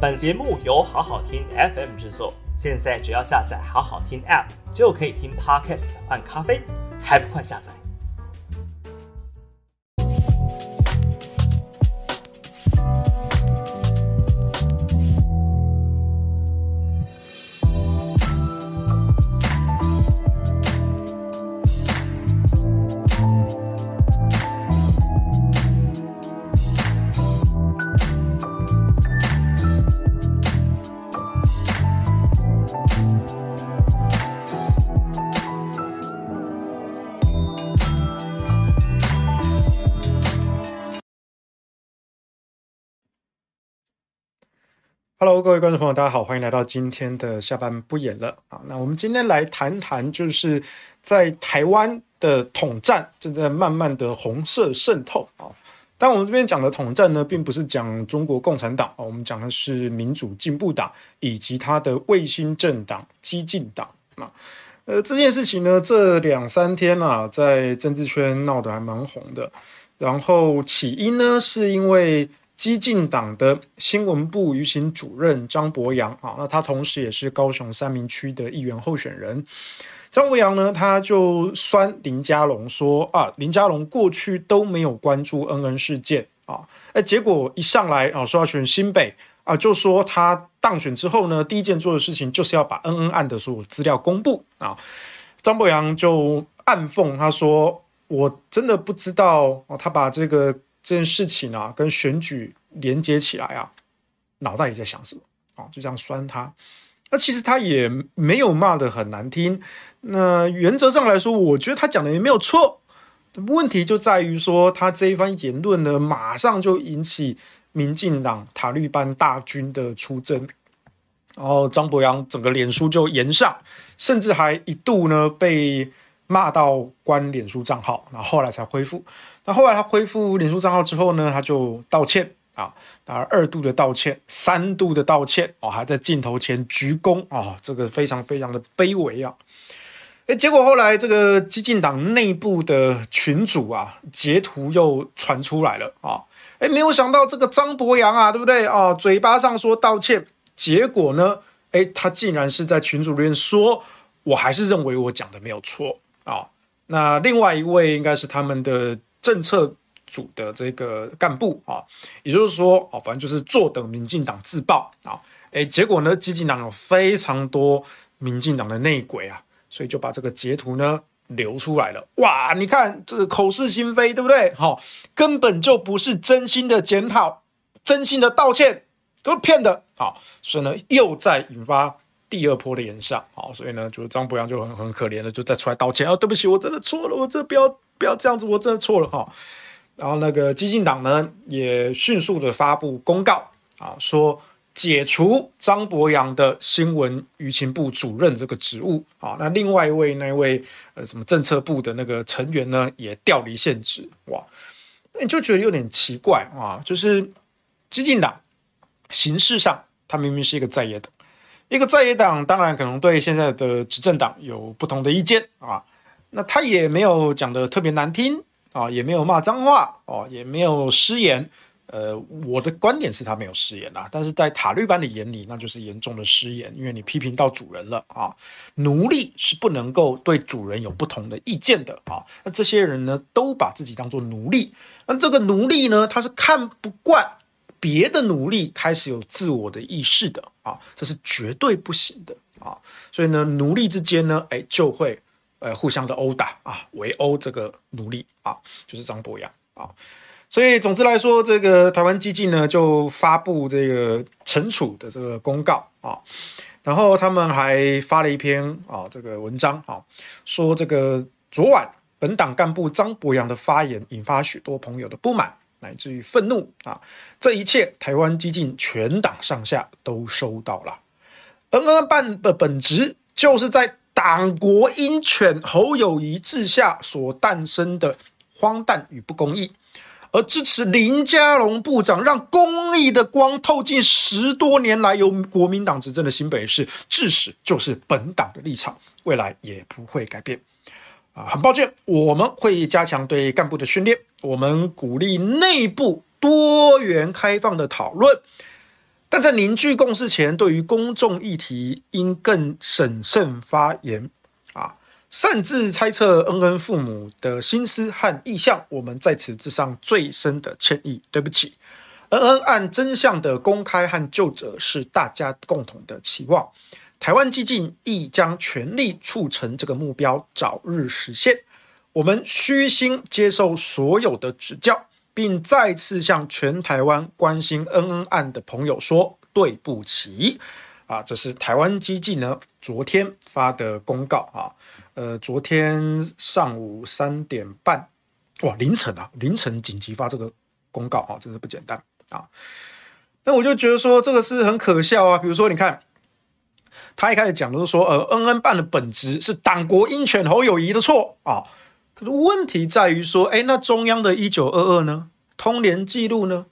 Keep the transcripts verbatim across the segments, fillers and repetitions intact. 本节目由好好听 F M 制作，现在只要下载好好听 App 就可以听 Podcast 换咖啡，还不快下载？Hello， 各位观众朋友，大家好，欢迎来到今天的下班不演了。那我们今天来谈谈，就是在台湾的统战正在慢慢的红色渗透。但我们这边讲的统战呢，并不是讲中国共产党，我们讲的是民主进步党以及它的卫星政党激进党。呃，这件事情呢，这两三天啊，在政治圈闹得还蛮红的。然后起因呢，是因为激进党的新闻部舆情主任张伯洋啊，那他同时也是高雄三民区的议员候选人。张伯洋呢，他就酸林佳龙说啊，林佳龙过去都没有关注恩恩事件啊，哎，结果一上来啊，说要选新北啊，就说他当选之后呢，第一件做的事情就是要把恩恩案的所有资料公布啊。张伯洋就暗讽他说，我真的不知道、啊、他把这个。这件事情啊，跟选举连接起来啊，脑袋里在想什么啊？就这样酸他。那其实他也没有骂得很难听。那原则上来说，我觉得他讲的也没有错。问题就在于说，他这一番言论呢，马上就引起民进党塔利班大军的出征。然后张伯洋整个脸书就炎上，甚至还一度呢被骂到关脸书账号，然后后来才恢复。那后来他恢复脸书账号之后呢，他就道歉啊，二度的道歉，三度的道歉哦，还在镜头前鞠躬哦，这个非常非常的卑微啊。哎，结果后来这个激进党内部的群组啊，截图又传出来了啊，哎，没有想到这个张伯洋啊，对不对啊？嘴巴上说道歉，结果呢，哎，他竟然是在群组里面说，我还是认为我讲的没有错。哦、那另外一位应该是他们的政策组的这个干部、哦、也就是说、哦、反正就是坐等民进党自爆、哦、结果呢，激进党有非常多民进党的内鬼啊，所以就把这个截图呢流出来了。哇，你看这个口是心非，对不对、哦？根本就不是真心的检讨，真心的道歉，都是骗的、哦、所以呢，又在引发第二波的炎上，好，所以呢，就张伯洋就很很可怜的，就再出来道歉啊、哦，对不起，我真的错了，我真的不要不要这样子，我真的错了哈、哦。然后那个激进党呢，也迅速的发布公告啊，说解除张伯洋的新闻舆情部主任这个职务啊。那另外一位那位呃什么政策部的那个成员呢，也调离现职哇，你就觉得有点奇怪啊，就是激进党形式上，他明明是一个在野党。一个在野党当然可能对现在的执政党有不同的意见啊，那他也没有讲得特别难听啊，也没有骂脏话哦、啊，也没有失言。呃，我的观点是他没有失言啊，但是在塔利班的眼里，那就是严重的失言，因为你批评到主人了啊。奴隶是不能够对主人有不同的意见的啊。那这些人呢，都把自己当作奴隶。那这个奴隶呢，他是看不惯别的奴隶开始有自我的意识的啊，这是绝对不行的啊！所以呢，奴隶之间呢，哎，就会呃互相的殴打啊，围殴这个奴隶啊，就是张伯洋啊。所以总之来说，这个台湾激进呢就发布这个惩处的这个公告啊，然后他们还发了一篇啊这个文章啊，说这个昨晚本党干部张伯洋的发言引发许多朋友的不满。乃至于愤怒啊！这一切，台湾激进全党上下都收到了。恩恩办的本质，就是在党国鹰犬侯友宜治下所诞生的荒诞与不公义，而支持林佳龙部长让公义的光透进十多年来由国民党执政的新北市，致使就是本党的立场，未来也不会改变。啊，很抱歉，我们会加强对干部的训练，我们鼓励内部多元开放的讨论，但在凝聚共识前，对于公众议题应更审慎发言啊！擅自猜测恩恩父母的心思和意向，我们在此致上最深的歉意，对不起。恩恩案真相的公开和究责是大家共同的期望，台湾基进亦将全力促成这个目标早日实现。我们虚心接受所有的指教，并再次向全台湾关心恩恩案的朋友说对不起啊！这是台湾基进呢昨天发的公告啊，呃，昨天上午三点半，哇，凌晨啊，凌晨紧急发这个公告啊，真是不简单啊！那我就觉得说这个是很可笑啊，比如说你看。他一开始讲的是说，呃，恩恩办的本质是党国鹰犬侯友宜的错啊。可是问题在于说，哎，那中央的一九二二呢？通联记录呢？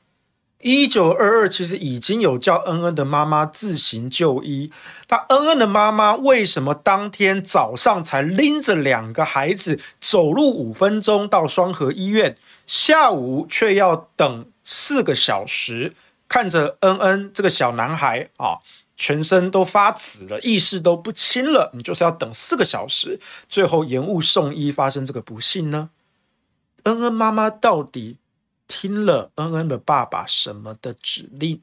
一九二二其实已经有叫恩恩的妈妈自行就医。那恩恩的妈妈为什么当天早上才拎着两个孩子走路五分钟到双和医院，下午却要等四个小时，看着恩恩这个小男孩啊？全身都发紫了，意识都不清了，你就是要等四个小时，最后延误送医，发生这个不幸呢？恩恩妈妈到底听了恩恩的爸爸什么的指令？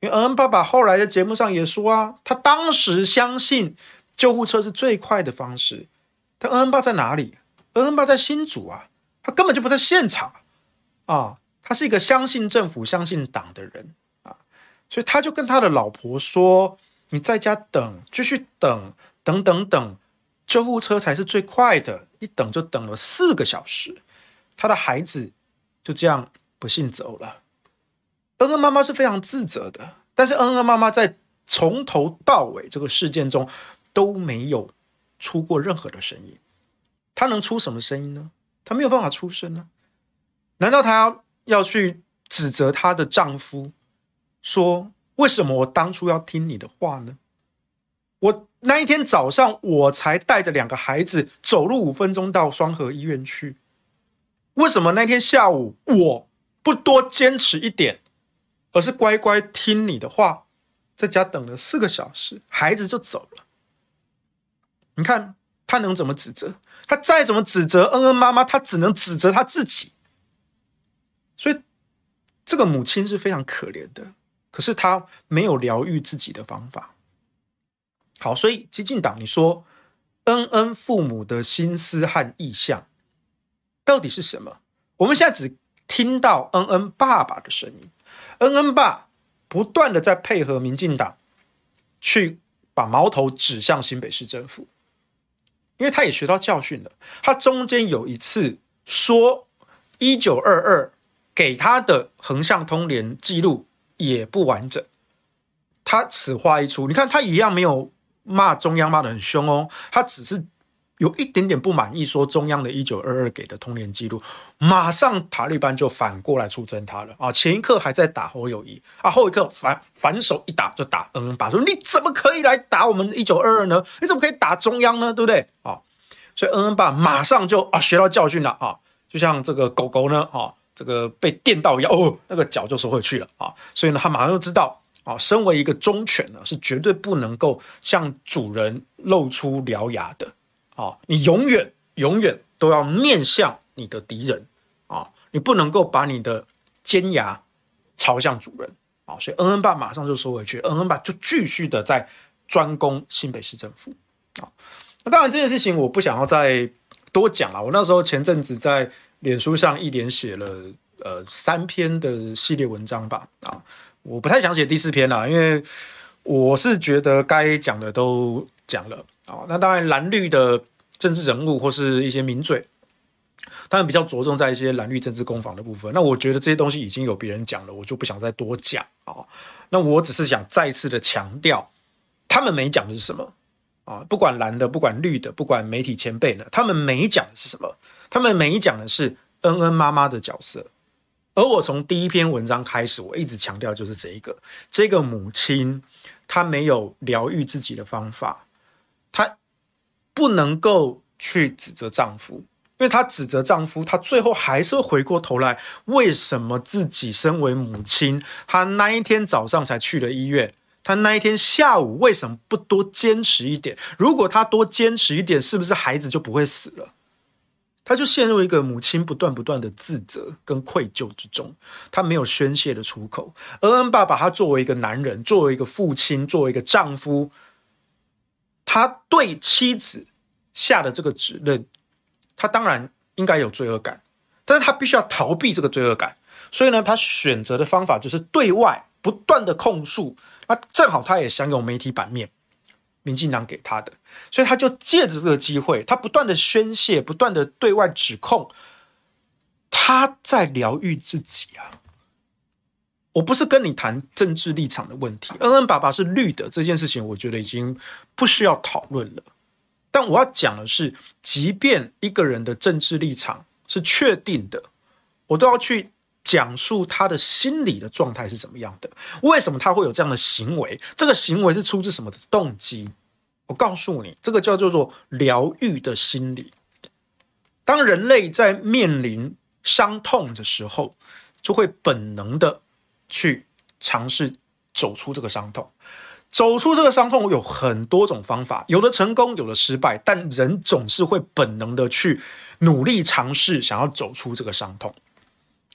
因为恩恩爸爸后来在节目上也说啊，他当时相信救护车是最快的方式，但恩恩爸在哪里？恩恩爸在新竹啊，他根本就不在现场啊，他是一个相信政府、相信党的人。所以他就跟他的老婆说：“你在家等，继续等，等等等，救护车才是最快的。一等就等了四个小时，他的孩子就这样不幸走了。”恩恩妈妈是非常自责的，但是恩恩妈妈在从头到尾这个事件中都没有出过任何的声音。她能出什么声音呢？她没有办法出声呢。难道她要去指责她的丈夫？说为什么我当初要听你的话呢？我那一天早上我才带着两个孩子走路五分钟到双和医院去，为什么那天下午我不多坚持一点，而是乖乖听你的话，在家等了四个小时，孩子就走了？你看他能怎么指责？他再怎么指责恩恩妈妈，他只能指责他自己。所以这个母亲是非常可怜的。可是他没有疗愈自己的方法。好，所以基进党你说恩恩父母的心思和意向到底是什么？我们现在只听到恩恩爸爸的声音，恩恩爸不断的在配合民进党去把矛头指向新北市政府，因为他也学到教训了。他中间有一次说一九二二给他的横向通联记录也不完整，他此话一出，你看他一样没有骂中央骂得很凶哦，他只是有一点点不满意，说中央的一九二二给的通联记录，马上塔利班就反过来出征他了啊！前一刻还在打侯友宜啊，后一刻 反, 反手一打就打恩恩爸，说你怎么可以来打我们一九二二呢？你怎么可以打中央呢？对不对啊？所以恩恩爸马上就啊学到教训了啊，就像这个狗狗呢啊。这个被电到一样，哦，那个脚就收回去了啊！所以呢，他马上就知道啊，身为一个忠犬呢，是绝对不能够向主人露出獠牙的啊！你永远永远都要面向你的敌人啊！你不能够把你的尖牙朝向主人啊！所以恩恩爸马上就收回去，恩恩爸就继续的在专攻新北市政府啊！那当然这件事情我不想要再多讲了，我那时候前阵子在脸书上一连写了呃三篇的系列文章吧，啊，我不太想写第四篇啦，因为我是觉得该讲的都讲了啊。那当然蓝绿的政治人物或是一些名嘴，当然比较着重在一些蓝绿政治攻防的部分。那我觉得这些东西已经有别人讲了，我就不想再多讲啊。那我只是想再次的强调，他们没讲的是什么啊？不管蓝的，不管绿的，不管媒体前辈呢，他们没讲的是什么？他们每一讲的是恩恩妈妈的角色，而我从第一篇文章开始，我一直强调就是这一个，这个母亲她没有疗愈自己的方法，她不能够去指责丈夫，因为她指责丈夫，她最后还是回过头来，为什么自己身为母亲，她那一天早上才去了医院，她那一天下午为什么不多坚持一点？如果她多坚持一点，是不是孩子就不会死了？她就陷入一个母亲不断不断的自责跟愧疚之中，她没有宣泄的出口。而恩爸爸，他作为一个男人，作为一个父亲，作为一个丈夫，他对妻子下的这个指令，他当然应该有罪恶感，但是他必须要逃避这个罪恶感，所以呢，他选择的方法就是对外不断的控诉。那正好他也享有媒体版面，民进党给他的，所以他就借着这个机会，他不断的宣泄，不断的对外指控，他在疗愈自己啊。我不是跟你谈政治立场的问题，恩恩爸爸是绿的这件事情，我觉得已经不需要讨论了。但我要讲的是，即便一个人的政治立场是确定的，我都要去讲述他的心理的状态是怎么样的，为什么他会有这样的行为，这个行为是出自什么的动机。我告诉你，这个叫做疗愈的心理。当人类在面临伤痛的时候，就会本能的去尝试走出这个伤痛。走出这个伤痛有很多种方法，有的成功，有的失败，但人总是会本能的去努力尝试，想要走出这个伤痛。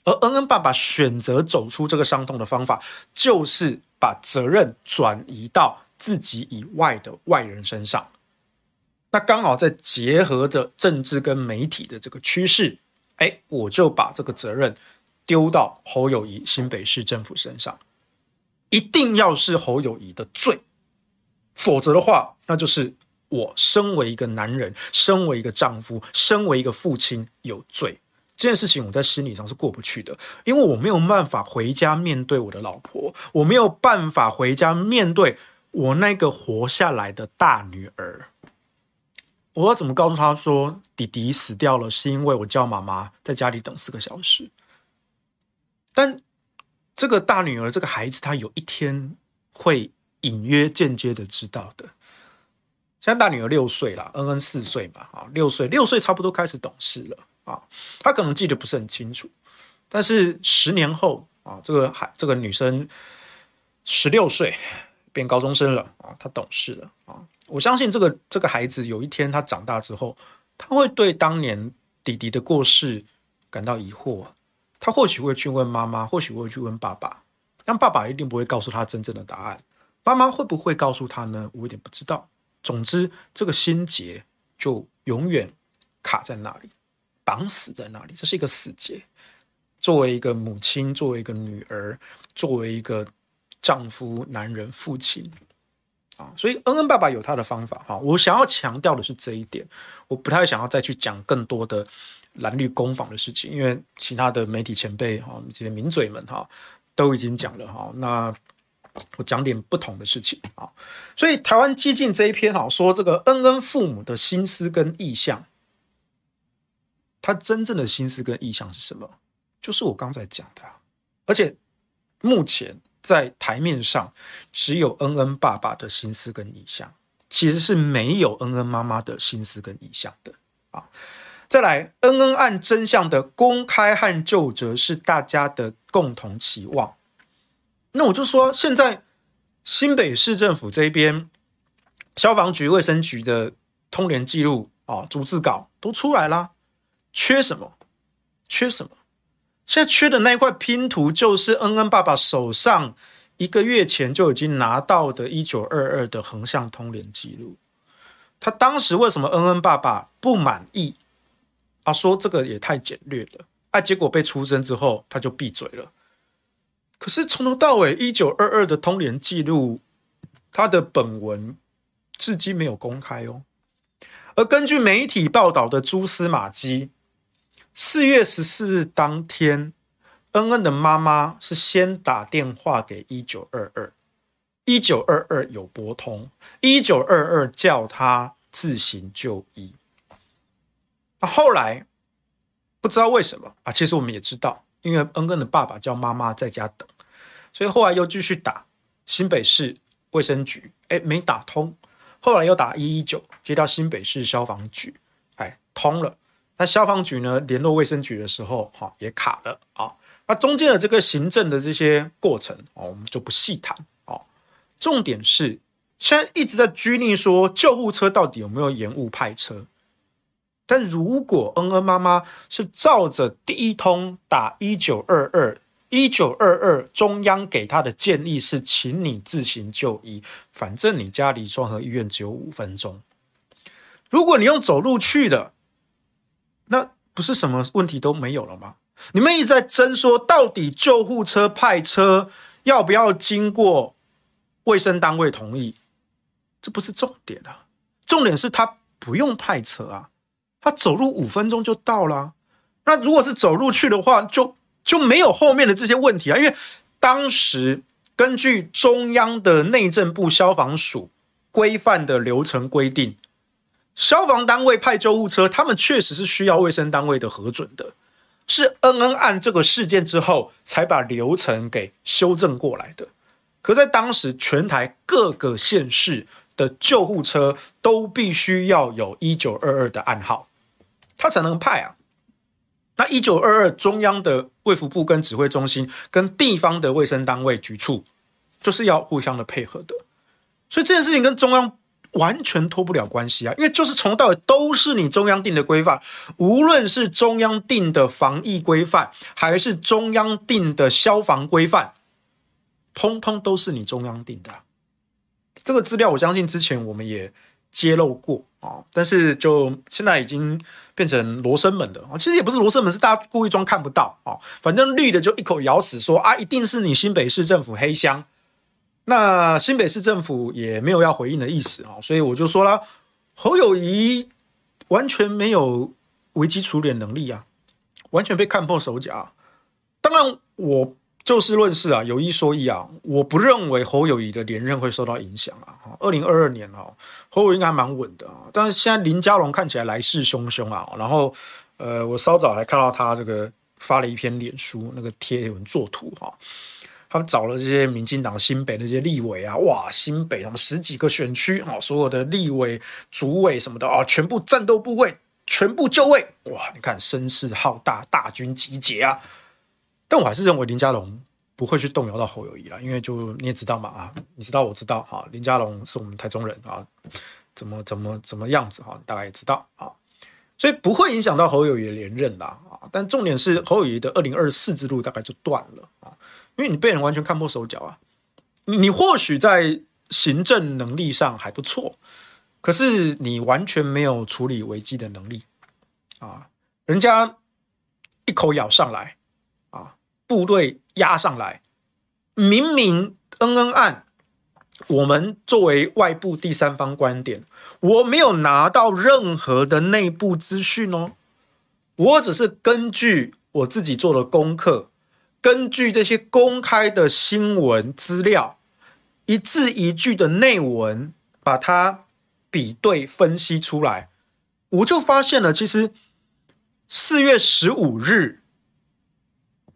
而恩恩爸爸选择走出这个伤痛的方法，就是把责任转移到自己以外的外人身上。那刚好在结合着政治跟媒体的这个趋势，哎，我就把这个责任丢到侯友宜新北市政府身上。一定要是侯友宜的罪，否则的话，那就是我身为一个男人，身为一个丈夫，身为一个父亲有罪。这件事情我在心理上是过不去的，因为我没有办法回家面对我的老婆，我没有办法回家面对我那个活下来的大女儿。我要怎么告诉她说，弟弟死掉了是因为我叫妈妈在家里等四个小时？但这个大女儿，这个孩子，她有一天会隐约间接的知道的。现在大女儿六岁了，恩恩四岁嘛，啊，六岁，六岁差不多开始懂事了啊。她可能记得不是很清楚，但是十年后啊，这个孩这个女生十六岁变高中生了啊，她懂事了啊。我相信这个这个孩子有一天她长大之后，她会对当年弟弟的过世感到疑惑。他或许会去问妈妈，或许会去问爸爸，但爸爸一定不会告诉他真正的答案。妈妈会不会告诉他呢？我有点不知道。总之，这个心结就永远卡在那里，绑死在那里，这是一个死结。作为一个母亲，作为一个女儿，作为一个丈夫、男人、父亲，啊，所以恩恩爸爸有他的方法哈。我想要强调的是这一点，我不太想要再去讲更多的蓝绿攻防的事情，因为其他的媒体前辈这些名嘴们都已经讲了，那我讲点不同的事情。所以台湾基进这一篇说这个恩恩父母的心思跟意向，他真正的心思跟意向是什么？就是我刚才讲的，而且目前在台面上只有恩恩爸爸的心思跟意向，其实是没有恩恩妈妈的心思跟意向的。再来，恩恩案真相的公开和究责是大家的共同期望。那我就说，现在新北市政府这边，消防局、卫生局的通联记录啊、逐字稿都出来啦，缺什么？缺什么？现在缺的那一块拼图，就是恩恩爸爸手上一个月前就已经拿到的一九二二的横向通联记录。他当时为什么恩恩爸爸不满意？啊，说这个也太简略了啊！结果被出征之后，他就闭嘴了。可是从头到尾，一九二二的通联记录，它的本文至今没有公开哦。而根据媒体报道的蛛丝马迹，四月十四日当天，恩恩的妈妈是先打电话给一九二二，一九二二有拨通，一九二二叫他自行就医。啊、后来不知道为什么啊，其实我们也知道，因为恩恩的爸爸叫妈妈在家等，所以后来又继续打新北市卫生局，哎，没打通，后来又打一一九，接到新北市消防局，哎，通了。那消防局呢联络卫生局的时候，哈、哦、也卡了啊、哦。那中间的这个行政的这些过程哦，我们就不细谈哦。重点是现在一直在拘泥说救护车到底有没有延误派车，但如果恩恩妈妈是照着第一通打一九二二。一九二二中央给他的建议是请你自行就医，反正你家离双和医院只有五分钟。如果你用走路去的，那不是什么问题都没有了吗？你们一直在争说到底救护车派车要不要经过卫生单位同意，这不是重点啊，重点是他不用派车啊，他走路五分钟就到了啊。那如果是走路去的话，就就没有后面的这些问题啊，因为当时根据中央的内政部消防署规范的流程规定，消防单位派救护车，他们确实是需要卫生单位的核准的，是恩恩案这个事件之后才把流程给修正过来的。可在当时全台各个县市的救护车都必须要有一九二二的暗号，他才能派啊。那一九二二中央的卫福部跟指挥中心跟地方的卫生单位局处就是要互相的配合的，所以这件事情跟中央完全脱不了关系啊，因为就是从头到尾都是你中央定的规范，无论是中央定的防疫规范还是中央定的消防规范，通通都是你中央定的啊。这个资料我相信之前我们也揭露过啊，但是就现在已经变成罗生门的啊，其实也不是罗生门，是大家故意装看不到啊。反正绿的就一口咬死说啊，一定是你新北市政府黑箱。那新北市政府也没有要回应的意思啊，所以我就说啦，侯友宜完全没有危机处理能力啊，完全被看破手脚啊。当然，我就事论事啊，有一说一啊，我不认为侯友宜的连任会受到影响啊。二零二二年啊，侯友宜应该还蛮稳的啊，但是现在林佳龙看起来来势汹汹啊，然后呃，我稍早还看到他这个发了一篇脸书那个贴文作图啊，他们找了这些民进党新北那些立委啊，哇，新北什么十几个选区啊，所有的立委、主委什么的啊，全部战斗部位，全部就位，哇，你看声势浩大，大军集结啊。但我还是认为林佳龙不会去动摇到侯友宜啦，因为就你也知道嘛啊，你知道我知道啊，林佳龙是我们台中人啊，怎么怎么怎么样子啊，你大概也知道啊，所以不会影响到侯友宜的连任啦啊。但重点是侯友宜的二零二四之路大概就断了啊，因为你被人完全看破手脚啊。你你或许在行政能力上还不错，可是你完全没有处理危机的能力啊，人家一口咬上来。部队压上来，明明恩恩案，我们作为外部第三方观点，我没有拿到任何的内部资讯哦，我只是根据我自己做的功课，根据这些公开的新闻资料，一字一句的内文，把它比对分析出来，我就发现了，其实四月十五日。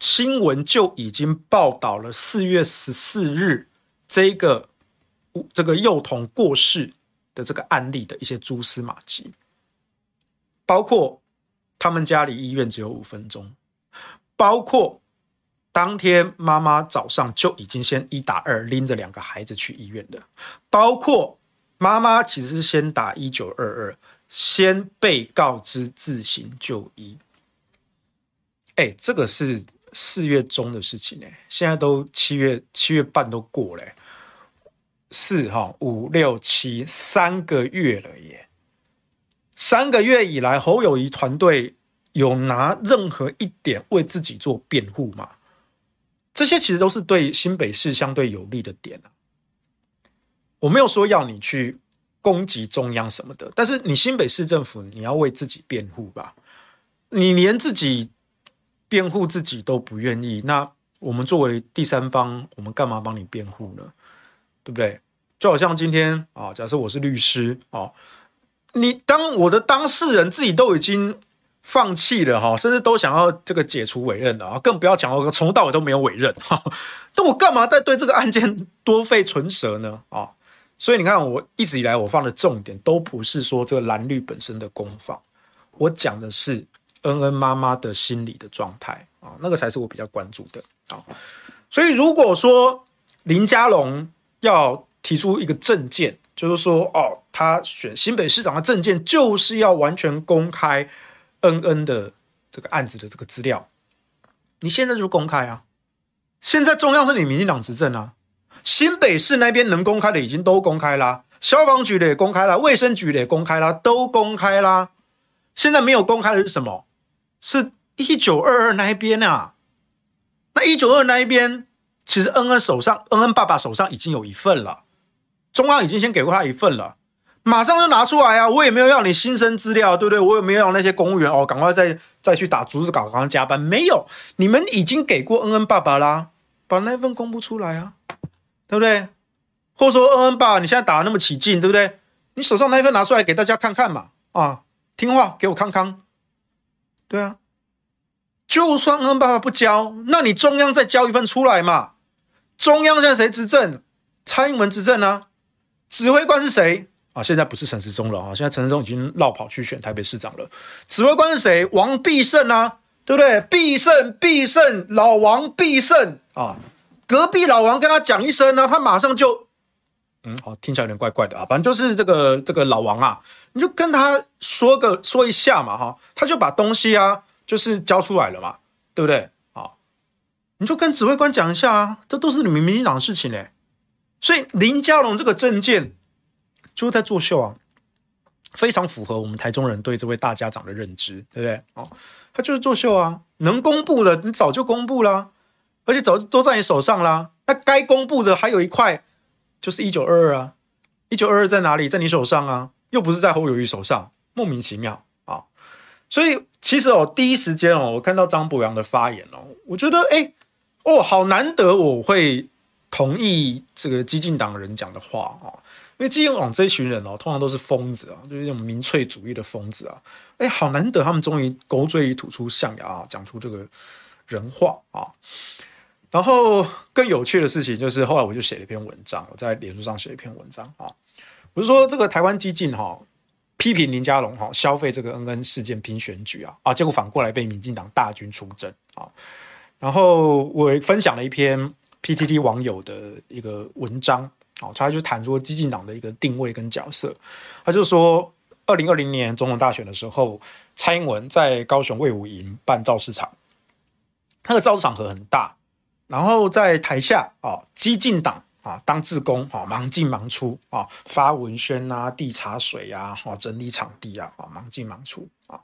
新闻就已经报道了四月十四日这个这个幼童过世的这个案例的一些蛛丝马迹，包括他们家离医院只有五分钟，包括当天妈妈早上就已经先一打二拎着两个孩子去医院的，包括妈妈其实是先打一九二二，先被告知自行就医。哎，这个是四月中的事情呢，现在都七月七月半都过了，四哈五六七三个月了耶，三个月以来侯友宜团队有拿任何一点为自己做辩护吗？这些其实都是对新北市相对有利的点啊。我没有说要你去攻击中央什么的，但是你新北市政府你要为自己辩护吧，你连自己。辩护自己都不愿意，那我们作为第三方，我们干嘛帮你辩护呢？对不对？就好像今天啊，假设我是律师啊，你当我的当事人自己都已经放弃了哈，甚至都想要这个解除委任了啊，更不要讲我从头到尾都没有委任哈，那我干嘛再对这个案件多费唇舌呢？啊，所以你看，我一直以来我放的重点都不是说这个蓝绿本身的攻防，我讲的是恩恩妈妈的心理的状态啊，那个才是我比较关注的啊。所以如果说林佳龙要提出一个政见，就是说哦，他选新北市长的政见就是要完全公开恩恩的这个案子的这个资料，你现在就公开啊！现在中央是你民进党执政啊，新北市那边能公开的已经都公开啦，消防局的也公开啦，卫生局的也公开啦，都公开啦。现在没有公开的是什么？是一九二二那一边啊。那一九二二那一边，其实恩恩手上，恩恩爸爸手上已经有一份了，中央已经先给过他一份了，马上就拿出来啊！我也没有要你新生资料，对不对？我也没有要那些公务员哦，赶快再再去打逐日稿，赶快加班。没有，你们已经给过恩恩爸爸啦，把那份公布出来啊，对不对？或者说恩恩爸，你现在打得那么起劲，对不对？你手上那份拿出来给大家看看嘛，啊！听话，给我康康。对啊，就算恩爸爸不交，那你中央再交一份出来嘛。中央现在谁执政？蔡英文执政啊。指挥官是谁啊？现在不是陈时中了啊，现在陈时中已经绕跑去选台北市长了。指挥官是谁？王必胜啊，对不对？必胜，必胜，老王必胜啊！隔壁老王跟他讲一声呢、啊，他马上就。嗯，好，听起来有点怪怪的啊，反正就是这个这个老王啊，你就跟他说个说一下嘛哈，他就把东西啊，就是交出来了嘛，对不对？啊，你就跟指挥官讲一下啊，这都是你们民进党的事情嘞、欸。所以林佳龙这个政见就是在作秀啊，非常符合我们台中人对这位大家长的认知，对不对？哦，他就是作秀啊，能公布的你早就公布啦，而且早就都在你手上啦。那该公布的还有一块。就是一九二二啊，一九二二在哪里？在你手上啊，又不是在侯友宜手上，莫名其妙啊！所以其实哦，第一时间哦，我看到张伯洋的发言哦，我觉得哎哦，好难得我会同意这个激进党人讲的话啊、哦，因为激进党这一群人哦，通常都是疯子啊，就是那种民粹主义的疯子啊，哎，好难得他们终于狗嘴里吐出象牙啊，讲出这个人话啊。然后更有趣的事情就是，后来我就写了一篇文章，我在脸书上写了一篇文章啊，我就说这个台湾激进哈、哦、批评林佳龙哈、哦、消费这个恩恩事件拼选举啊啊，结果反过来被民进党大军出征啊。然后我分享了一篇 P T T 网友的一个文章啊，他就谈说激进党的一个定位跟角色，他就说二零二零年总统大选的时候，蔡英文在高雄卫武营办造势场，那个造势场合很大。然后在台下啊，激进党啊当志工啊，忙进忙出啊，发文宣啊，递茶水啊，啊整理场地啊，啊忙进忙出啊。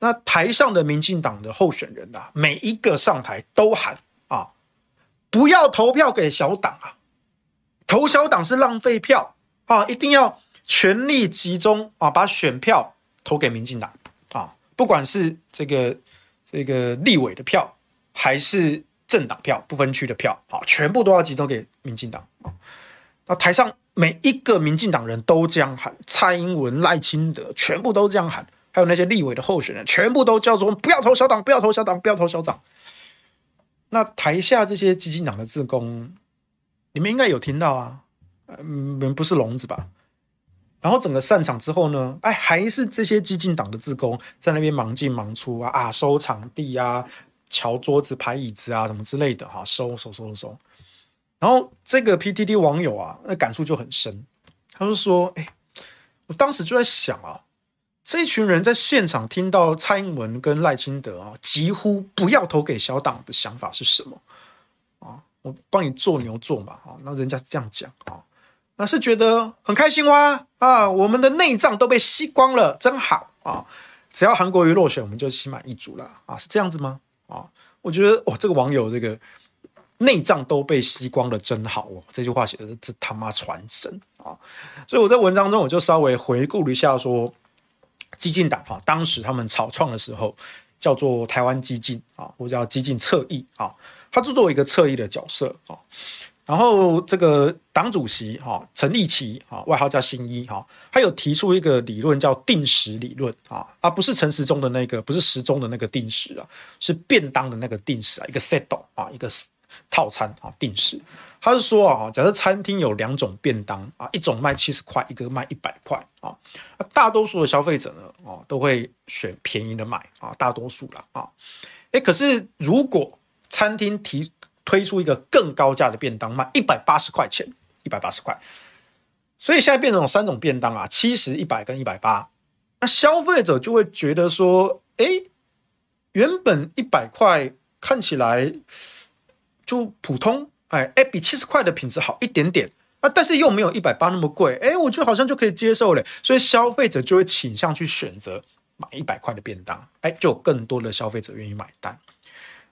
那台上的民进党的候选人啊，每一个上台都喊啊，不要投票给小党啊，投小党是浪费票啊，一定要全力集中啊，把选票投给民进党啊，不管是这个这个立委的票还是。政党票、不分区的票，全部都要集中给民进党。那台上每一个民进党人都这样喊，蔡英文、赖清德全部都这样喊，还有那些立委的候选人，全部都叫做不要投小党，不要投小党，不要投小党。那台下这些激进党的志工，你们应该有听到啊，嗯，不是聋子吧？然后整个散场之后呢，哎，还是这些激进党的志工在那边忙进忙出啊，啊，收场地啊。瞧桌子、排椅子啊，什么之类的哈，收收收收。然后这个 P T T 网友啊，那感触就很深，他就说：“哎、欸，我当时就在想啊，这一群人在现场听到蔡英文跟赖清德啊，几乎不要投给小党的想法是什么啊？我帮你做牛做马啊，那人家这样讲啊，那是觉得很开心哇啊，我们的内脏都被吸光了，真好啊！只要韩国瑜落选，我们就心满意足了啊，是这样子吗？”啊，我觉得哦，这个网友这个内脏都被吸光了，真好哦！这句话写的这他妈传神啊！所以我在文章中我就稍微回顾了一下说，说激进党哈、啊，当时他们草创的时候叫做台湾激进啊，或叫激进侧翼啊，他就作为一个侧翼的角色啊。然后这个党主席哈、啊、陈义奇啊，外号叫新一哈、啊，他有提出一个理论叫定时理论啊，啊不是陈时中的那个，不是时钟的那个定时啊，是便当的那个定时啊，一个 set 啊，一个套餐啊定时。他是说啊，假设餐厅有两种便当啊，一种卖七十块，一个卖一百块啊。大多数的消费者呢，哦，都会选便宜的买啊，大多数啦啊。哎，可是如果餐厅提推出一个更高价的便当，卖一百八十块钱，一百八十块。所以现在变成有三种便当啊，七十、一百跟一百八。那消费者就会觉得说，哎，原本一百块看起来就普通。哎哎，比七十块的品质好一点点啊，但是又没有一百八那么贵，哎，我觉得好像就可以接受了，所以消费者就会倾向去选择买一百块的便当，哎，就有更多的消费者愿意买单。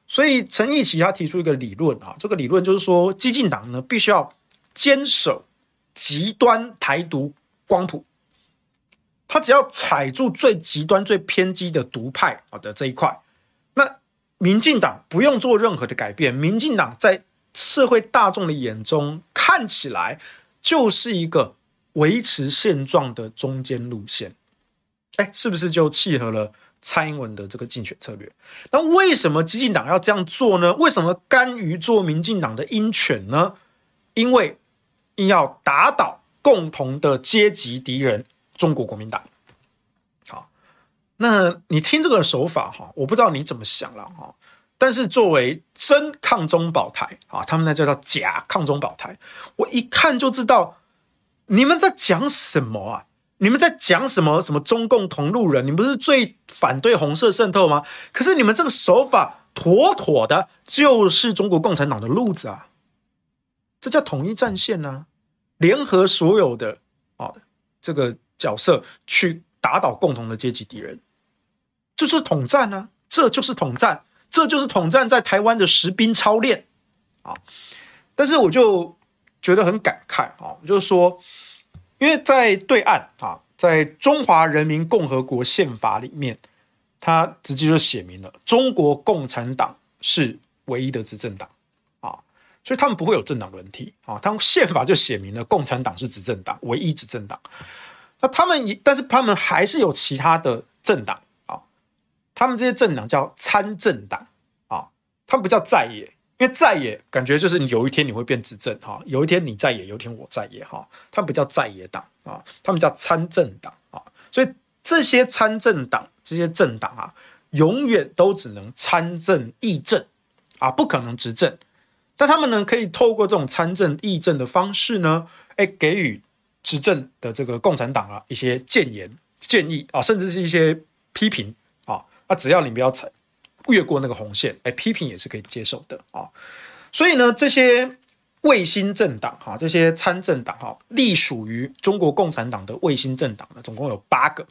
所以陈义奇他提出一个理论啊，这个理论就是说，基进党呢必须要坚守极端台独光谱，他只要踩住最极端、最偏激的独派的这一块，那民进党不用做任何的改变，民进党在社会大众的眼中看起来就是一个维持现状的中间路线，哎，是不是就契合了蔡英文的这个竞选策略？那为什么基进党要这样做呢？为什么甘于做民进党的鹰犬呢？因为要打倒共同的阶级敌人中国国民党。好，那你听这个手法哈，我不知道你怎么想了哈。但是作为真抗中保台啊，他们那叫做假抗中保台，我一看就知道你们在讲什么啊！你们在讲什么？什么中共同路人？你不是最反对红色渗透吗？可是你们这个手法妥妥的就是中国共产党的路子啊！这叫统一战线啊，联合所有的啊这个角色去打倒共同的阶级敌人，就是统战啊！这就是统战。这就是统战在台湾的实兵操练啊！但是我就觉得很感慨啊，就是说，因为在对岸啊，在中华人民共和国宪法里面，它直接就写明了中国共产党是唯一的执政党啊，所以他们不会有政党轮替啊。他们宪法就写明了共产党是执政党，唯一执政党。那他们，但是他们还是有其他的政党。他们这些政党叫参政党啊，他们不叫在野，因为在野感觉就是有一天你会变执政哈，有一天你在野，有一天我在野哈，他们不叫在野党啊，他们叫参政党啊，所以这些参政党、这些政党啊，永远都只能参政议政啊，不可能执政。但他们呢，可以透过这种参政议政的方式呢，哎，给予执政的这个共产党啊一些建言、建议啊，甚至是一些批评。啊、只要你不要踩越过那个红线，哎，批评也是可以接受的啊、哦。所以呢，这些卫星政党哈、啊，这些参政党哈、啊，隶属于中国共产党的卫星政党呢，总共有八个，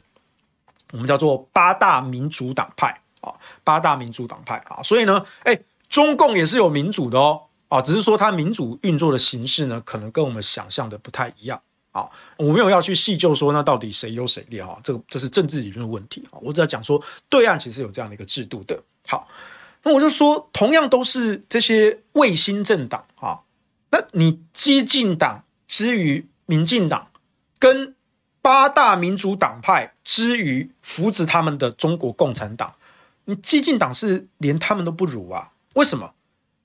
我们叫做八大民主党派啊，八大民主党派啊。所以呢，哎，中共也是有民主的哦，啊，只是说它民主运作的形式呢，可能跟我们想象的不太一样。啊，我没有要去细究说那到底谁优谁劣哈，这个这是政治理论的问题啊。我只要讲说，对岸其实有这样的一个制度的。好，那我就说，同样都是这些卫星政党啊，那你基进党之于民进党，跟八大民主党派之于扶植他们的中国共产党，你基进党是连他们都不如啊？为什么？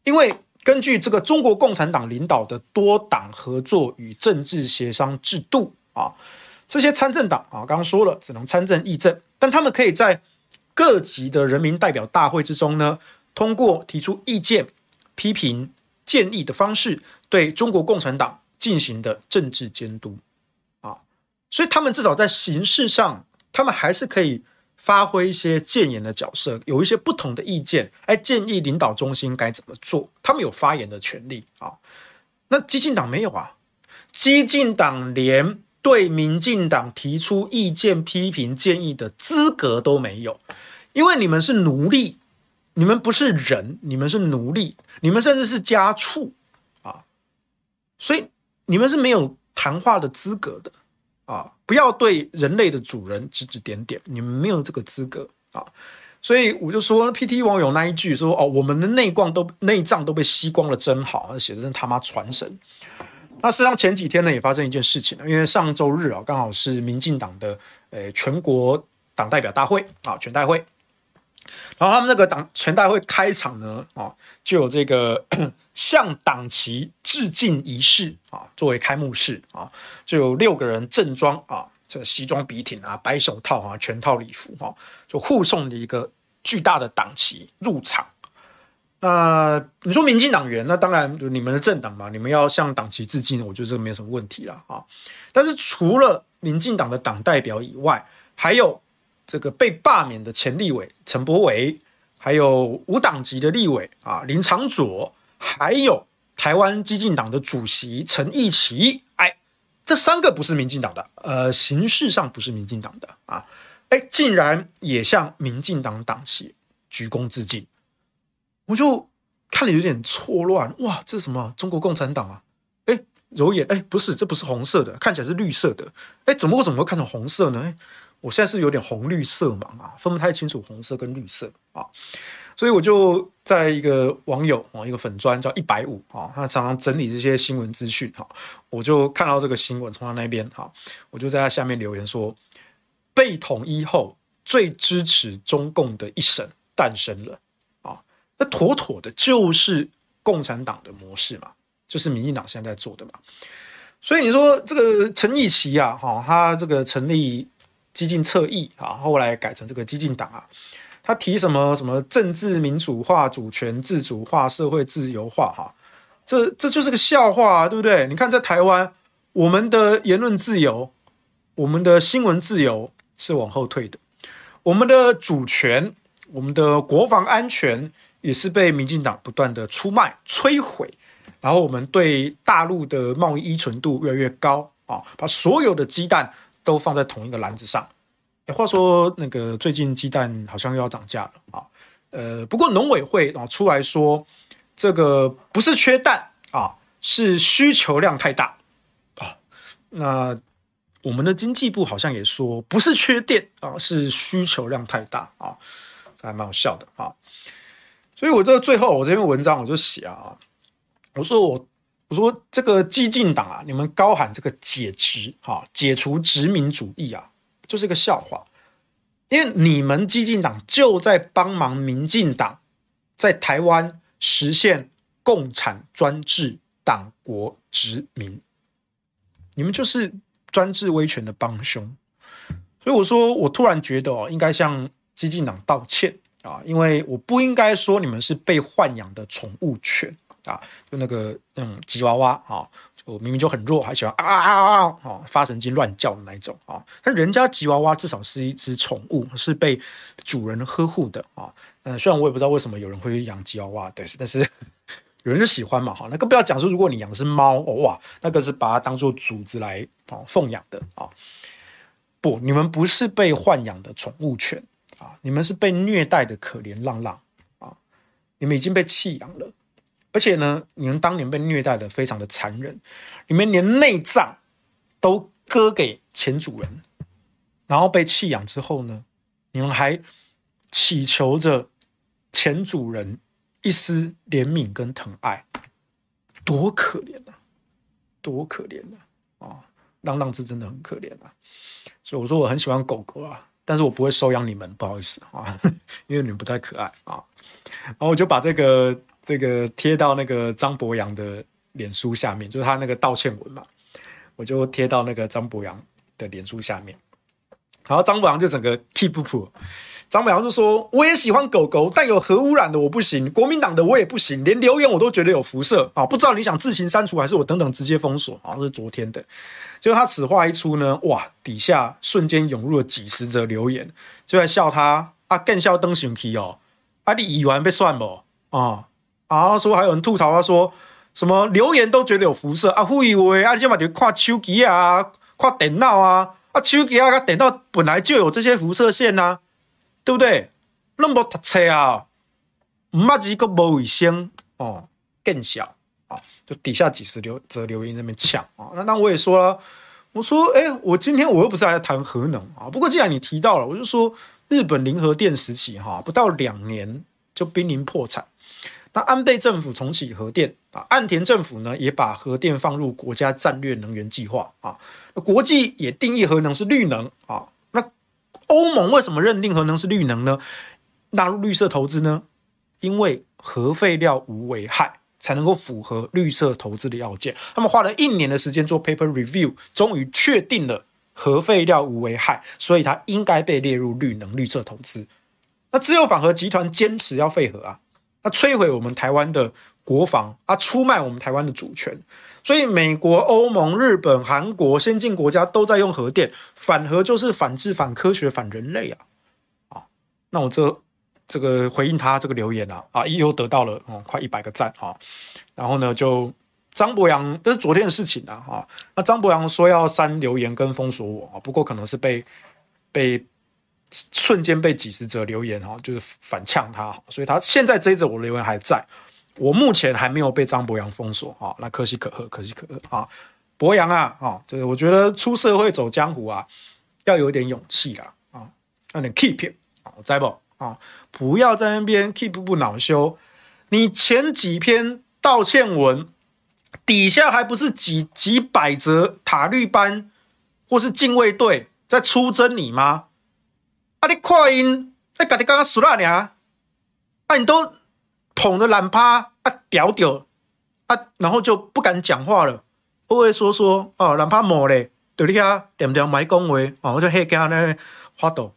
因为根据这个中国共产党领导的多党合作与政治协商制度啊，这些参政党啊，刚刚说了只能参政议政，但他们可以在各级的人民代表大会之中呢，通过提出意见、批评、建议的方式，对中国共产党进行的政治监督啊，所以他们至少在形式上，他们还是可以发挥一些建言的角色，有一些不同的意见，哎，建议领导中心该怎么做，他们有发言的权利啊、哦。那基进党没有啊，基进党连对民进党提出意见、批评、建议的资格都没有，因为你们是奴隶，你们不是人，你们是奴隶，你们甚至是家畜啊，所以你们是没有谈话的资格的。啊！不要对人类的主人指指点点，你们没有这个资格啊！所以我就说 ，P T T 网友那一句说：“哦，我们的内脏都内脏都被吸光了，真好！”写的真他妈传神。那事实上前几天呢，也发生一件事情，因为上周日啊，刚好是民进党的呃全国党代表大会啊，全代会。然后他们那个党全代会开场呢，哦，就有这个向党旗致敬仪式啊，作为开幕式啊，就有六个人正装啊，这西装笔挺啊，白手套啊，全套礼服啊，就护送了一个巨大的党旗入场。那你说民进党员，那当然就你们的政党嘛，你们要向党旗致敬，我觉得这个没有什么问题啦啊。但是除了民进党的党代表以外，还有这个被罢免的前立委陈柏惟，还有无党籍的立委啊林昶佐，还有台湾基进党的主席陈义奇，哎，这三个不是民进党的，呃，形式上不是民进党的啊，哎，竟然也向民进党党旗鞠躬致敬。我就看了有点错乱，哇，这是什么中国共产党啊？哎，揉眼，哎，不是，这不是红色的，看起来是绿色的，哎，怎么我怎么会看成红色呢？哎，我现在是有点红绿色盲啊，分不太清楚红色跟绿色啊，所以我就在一个网友啊，一个粉专叫一百五啊，他常常整理这些新闻资讯哈，我就看到这个新闻从他那边哈，我就在他下面留言说，被统一后最支持中共的一神诞生了。那妥妥的就是共产党的模式嘛，就是民进党现在在做的嘛。所以你说这个陈义奇啊，哈、哦，他这个成立基进侧翼啊，后来改成这个基进党啊，他提什么什么政治民主化、主权自主化、社会自由化哈、啊，这这就是个笑话、啊，对不对？你看在台湾，我们的言论自由、我们的新闻自由是往后退的，我们的主权、我们的国防安全。也是被民进党不断的出卖、摧毁，然后我们对大陆的贸易依存度越来越高啊、哦，把所有的鸡蛋都放在同一个篮子上。话说，那个最近鸡蛋好像又要涨价了啊、哦，呃，不过农委会啊、哦、出来说，这个不是缺蛋啊、哦，是需求量太大啊、哦。那我们的经济部好像也说，不是缺电啊、哦，是需求量太大啊、哦，这还蛮好笑的啊。哦所以，我这最后我这篇文章我就写啊，我说我我说这个激进党啊，你们高喊这个解殖哈，解除殖民主义啊，就是个笑话，因为你们激进党就在帮忙民进党在台湾实现共产专制、党国殖民，你们就是专制威权的帮凶。所以我说，我突然觉得哦，应该向激进党道歉。啊，因为我不应该说你们是被豢养的宠物犬啊，就那个嗯吉娃娃啊，就明明就很弱，还喜欢啊啊啊啊啊发神经乱叫的那一种啊。但人家吉娃娃至少是一只宠物，是被主人呵护的啊。嗯，虽然我也不知道为什么有人会养吉娃娃，对，但是有人就喜欢嘛哈。那更不要讲说，如果你养的是猫、哦，哇，那个是把它当做主子来哦奉养的啊。不，你们不是被豢养的宠物犬。啊、你们是被虐待的可怜浪浪、啊、你们已经被弃养了，而且呢，你们当年被虐待的非常的残忍，你们连内脏都割给前主人，然后被弃养之后呢，你们还祈求着前主人一丝怜悯跟疼爱，多可怜啊，多可怜啊！啊，浪浪是真的很可怜啊，所以我说我很喜欢狗狗啊。但是我不会收养你们，不好意思啊，因为你们不太可爱啊。然后我就把这个这个贴到那个张博洋的脸书下面，就是他那个道歉文嘛，我就贴到那个张博洋的脸书下面。然后张博洋就整个气不普，张博洋就说：“我也喜欢狗狗，但有核污染的我不行，国民党的我也不行，连留言我都觉得有辐射啊！不知道你想自行删除还是我等等直接封锁啊？”这是昨天的。结果他此话一出呢，哇，底下瞬间涌入了几十则留言，就在笑他啊，更笑登熊皮哦，啊，你议员被算不啊？啊，说还有人吐槽他说什么留言都觉得有辐射啊，胡以为啊，你现在就看手机啊，看电脑啊，啊，手机啊跟电脑本来就有这些辐射线啊。对不对？那么读册啊，唔捌字阁无卫生哦，更小啊、哦，就底下几十留则留言在那边呛啊、哦。那当我也说了，我说，哎，我今天我又不是来谈核能啊、哦。不过既然你提到了，我就说日本零核电时期哈、哦，不到两年就濒临破产。那安倍政府重启核电啊，岸田政府呢也把核电放入国家战略能源计划啊，国际也定义核能是绿能啊。欧盟为什么认定核能是绿能呢？纳入绿色投资呢？因为核废料无危害，才能够符合绿色投资的要件。他们花了一年的时间做 paper review， 终于确定了核废料无危害，所以它应该被列入绿能绿色投资。那自由反核集团坚持要废核啊，那摧毁我们台湾的国防啊，出卖我们台湾的主权。所以美国、欧盟、日本、韩国先进国家都在用核电，反核就是反智、反科学、反人类啊！啊，那我这。这个回应他这个留言啊啊，又得到了、嗯、快一百个赞啊。然后呢，就张博洋，这是昨天的事情啊啊。那张博洋说要删留言跟封锁我啊，不过可能是被被瞬间被几十则留言哈、啊，就是反呛他，所以他现在这一则我的留言还在，我目前还没有被张博洋封锁啊，那可喜可贺，可喜可贺啊。博洋啊啊，就是我觉得出社会走江湖啊，要有点勇气啦啊，要点 keep 啊，我知不？哦、不要在那边 keep 不恼羞，你前几篇道歉文底下还不是 几, 几百则塔绿班或是禁卫队在出征你吗？啊，你看因，你家己刚刚输了呢，啊，你都捧着懒趴啊，屌屌啊，然后就不敢讲话了，不会说说哦，懒趴无咧，对你啊，点点买讲话哦，我就黑惊咧发抖。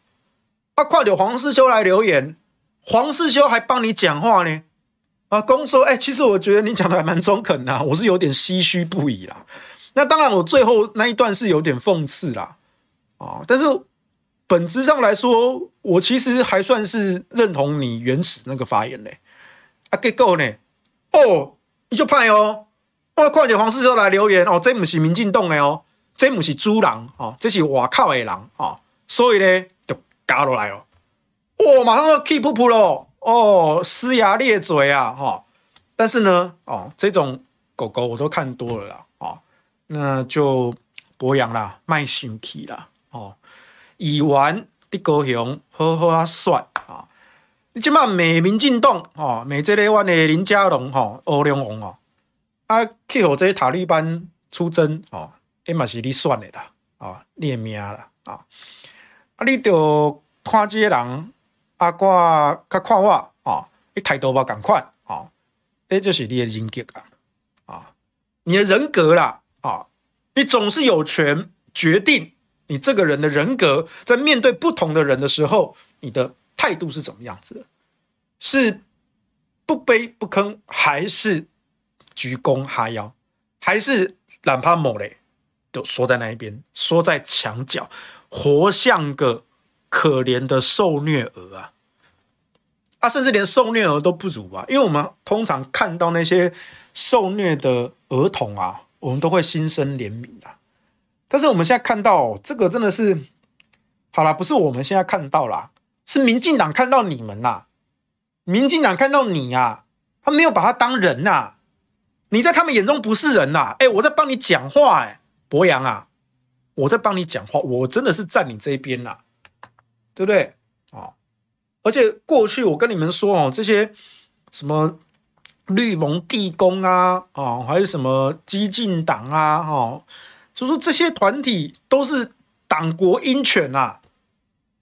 啊！快点，黄世修来留言，黄世修还帮你讲话呢。啊，公说，哎、欸，其实我觉得你讲的还蛮中肯的、啊，我是有点唏嘘不已啦。那当然，我最后那一段是有点讽刺啦，啊，但是本质上来说，我其实还算是认同你原始那个发言嘞、欸。啊，结果呢？哦，你就派哦。啊，快点，黄世修来留言哦，这不是民进党的哦，这不是猪人哦，这是外口的人哦，所以呢。嘎落来了，哦，马上就 keep up 了，哦，撕牙裂嘴啊，哦，但是呢，哦，这种狗狗我都看多了啦，哦，那就博洋啦，卖生气啦，哦，议员的高雄好好啊算啊，你即马美民进党哦，美这类湾的林佳龙吼，欧良宏哦，啊，去和这塔利班出征哦，也嘛是你算的啦，哦，你的命啦啊。哦啊，你就看这些人，啊，我甲看我，哦，你态度无同款，哦，这就是你的人格啊，啊，你的人格啦，啊，你总是有权决定你这个人的人格，在面对不同的人的时候，你的态度是怎么样子的？是不卑不吭，还是鞠躬哈腰，还是懒趴某嘞，就缩在那一边，缩在墙角？活像个可怜的受虐儿啊！啊，甚至连受虐儿都不如啊！因为我们通常看到那些受虐的儿童啊，我们都会心生怜悯啊。但是我们现在看到、哦、这个真的是，好啦，不是我们现在看到啦，是民进党看到你们啦、啊，民进党看到你啊，他没有把他当人呐、啊，你在他们眼中不是人呐、啊！哎、欸，我在帮你讲话、欸，哎，博洋啊！我在帮你讲话，我真的是站你这边啦，对不对？哦，而且过去我跟你们说哦，这些什么绿盟地工啊，哦，还是什么激进党啊，哦，就说这些团体都是党国鹰犬啊，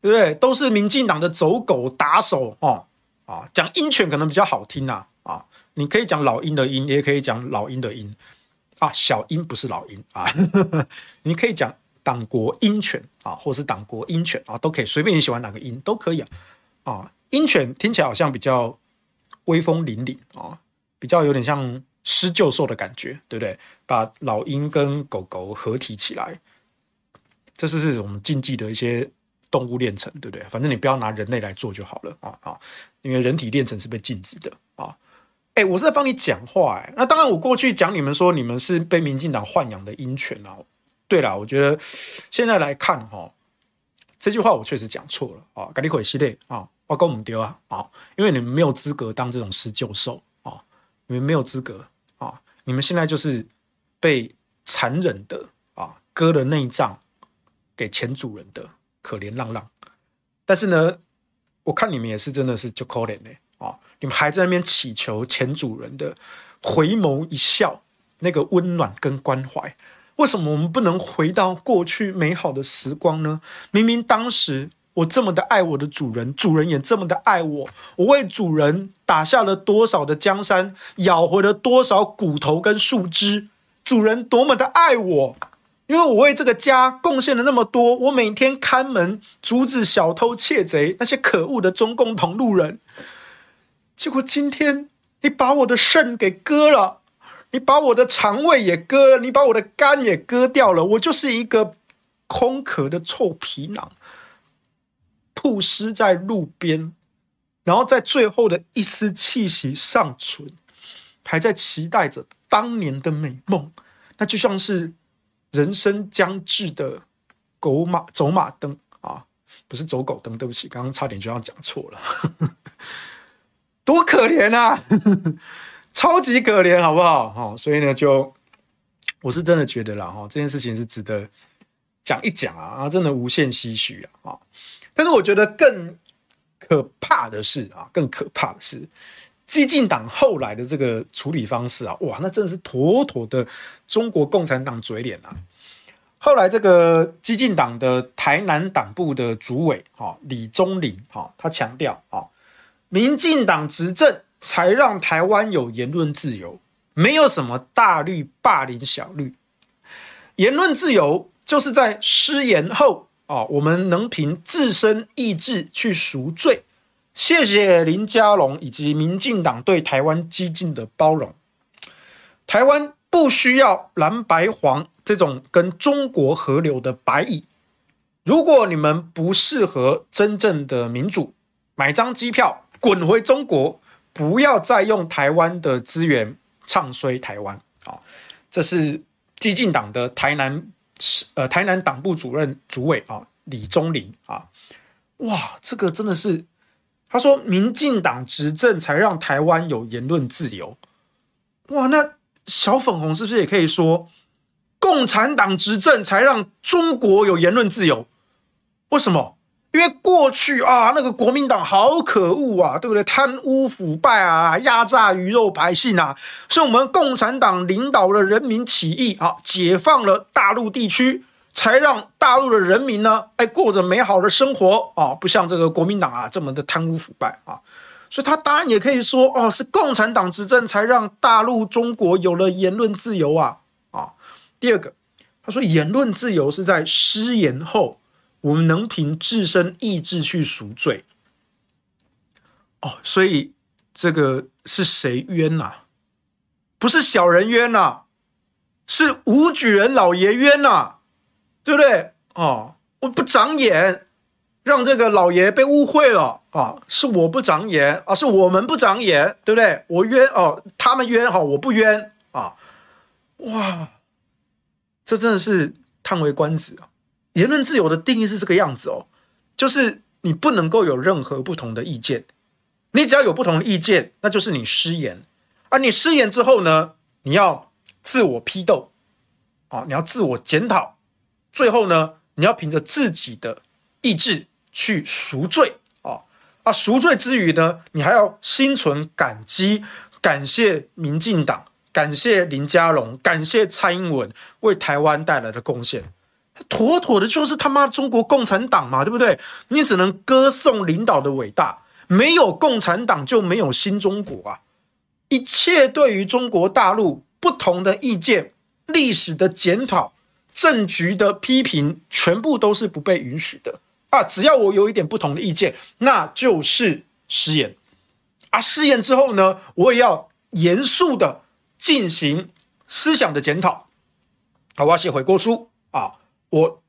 对不对？都是民进党的走狗打手哦，啊，讲鹰犬可能比较好听啊，啊，你可以讲老鹰的鹰，也可以讲老鹰的鹰啊，小鹰不是老鹰啊，你可以讲。党国鹰犬啊，或是党国鹰犬啊，都可以，随便你喜欢哪个鹰都可以啊。啊，鹰犬听起来好像比较威风凛凛啊，比较有点像狮鹫兽的感觉，对不对？把老鹰跟狗狗合体起来，这是是我们禁忌的一些动物炼成，对不对？反正你不要拿人类来做就好了啊啊，因为人体炼成是被禁止的啊。哎、欸，我是在帮你讲话哎、欸，那当然我过去讲你们说你们是被民进党豢养的鹰犬啊。对啦，我觉得现在来看哈、哦，这句话我确实讲错了啊，赶紧回系列啊，我讲不对啊啊，因为你们没有资格当这种狮鹫兽啊，你们没有资格啊，你们现在就是被残忍的啊割了内脏给前主人的可怜浪浪，但是呢，我看你们也是真的是就可怜嘞啊，你们还在那边祈求前主人的回眸一笑，那个温暖跟关怀。为什么我们不能回到过去美好的时光呢？明明当时我这么的爱我的主人，主人也这么的爱我，我为主人打下了多少的江山，咬回了多少骨头跟树枝，主人多么的爱我，因为我为这个家贡献了那么多，我每天看门，阻止小偷窃贼，那些可恶的中共同路人，结果今天你把我的肾给割了，你把我的肠胃也割了，你把我的肝也割掉了，我就是一个空壳的臭皮囊，曝尸在路边，然后在最后的一丝气息尚存，还在期待着当年的美梦。那就像是人生将至的狗马走马灯啊，不是走狗灯，对不起，刚刚差点就要讲错了多可怜啊超级可怜，好不好、哦、所以呢，就我是真的觉得啦、哦、这件事情是值得讲一讲 啊, 啊真的无限唏嘘啊、哦、但是我觉得更可怕的是啊，更可怕的是激进党后来的这个处理方式啊，哇，那真的是妥妥的中国共产党嘴脸啊。后来这个激进党的台南党部的主委、哦、李宗霖、哦、他强调、哦、民进党执政才让台湾有言论自由，没有什么大绿霸凌小绿，言论自由就是在失言后、哦、我们能凭自身意志去赎罪。谢谢林佳龙以及民进党对台湾激进的包容。台湾不需要蓝白黄这种跟中国合流的白蚁。如果你们不适合真正的民主，买张机票滚回中国，不要再用台湾的资源唱衰台湾。哦、这是激进党的台南。呃，台南党部主任主委啊，李宗霖啊，哇，这个真的是，他说民进党执政才让台湾有言论自由，哇，那小粉红是不是也可以说，共产党执政才让中国有言论自由？为什么？因为过去啊，那个国民党好可恶啊，对不对？贪污腐败啊，压榨鱼肉百姓啊，是我们共产党领导了人民起义啊，解放了大陆地区，才让大陆的人民呢，哎，过着美好的生活啊，不像这个国民党啊这么的贪污腐败啊。所以他当然也可以说，哦，是共产党执政才让大陆中国有了言论自由啊啊。第二个，他说言论自由是在失言后。我们能凭自身意志去赎罪，哦，所以这个是谁冤啊？不是小人冤啊，是武举人老爷冤啊，对不对？哦，我不长眼，让这个老爷被误会了啊，是我不长眼啊，是我们不长眼，对不对？我冤哦，他们冤哈、哦，我不冤啊！哇，这真的是叹为观止啊！言论自由的定义是这个样子哦，就是你不能够有任何不同的意见，你只要有不同的意见，那就是你失言，而你失言之后呢，你要自我批斗、哦、你要自我检讨，最后呢，你要凭着自己的意志去赎罪、哦、啊，赎罪之余呢，你还要心存感激，感谢民进党，感谢林佳龙，感谢蔡英文为台湾带来的贡献。妥妥的就是他妈中国共产党嘛，对不对？你只能歌颂领导的伟大，没有共产党就没有新中国啊！一切对于中国大陆不同的意见、历史的检讨、政局的批评，全部都是不被允许的啊！只要我有一点不同的意见，那就是失言啊！失言之后呢，我也要严肃的进行思想的检讨。好，我要写悔过书啊！我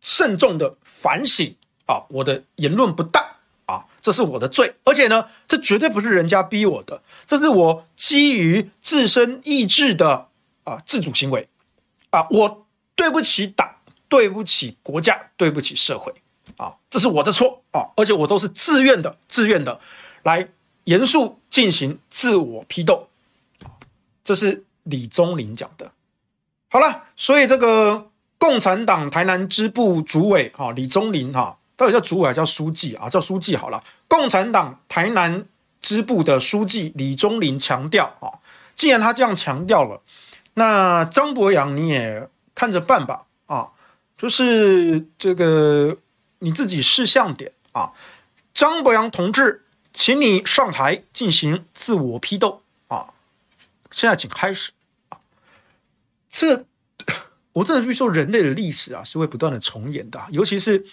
慎重的反省啊，我的言论不当啊，这是我的罪，而且呢，这绝对不是人家逼我的，这是我基于自身意志的啊自主行为啊，我对不起党，对不起国家，对不起社会啊，这是我的错啊，而且我都是自愿的，自愿的来严肃进行自我批斗，这是李宗霖讲的。好了，所以这个。共产党台南支部主委李宗霖到底叫主委还叫书记啊？叫书记好了。共产党台南支部的书记李宗霖强调啊，既然他这样强调了，那张博洋你也看着办吧啊，就是这个你自己事项点啊，张伯洋同志，请你上台进行自我批斗啊！现在请开始啊！这我真的必须说，人类的历史啊是会不断的重演的、啊，尤其是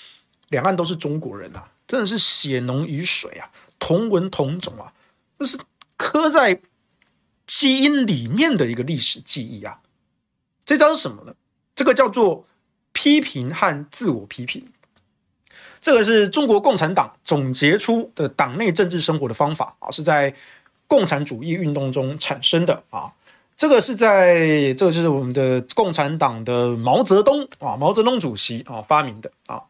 两岸都是中国人啊，真的是血浓于水啊，同文同种啊，这是刻在基因里面的一个历史记忆啊！这招是什么呢？这个叫做批评和自我批评。这个是中国共产党总结出的党内政治生活的方法啊，是在共产主义运动中产生的啊。这个是在，这个就是我们的共产党的毛泽东啊，毛泽东主席啊发明的啊。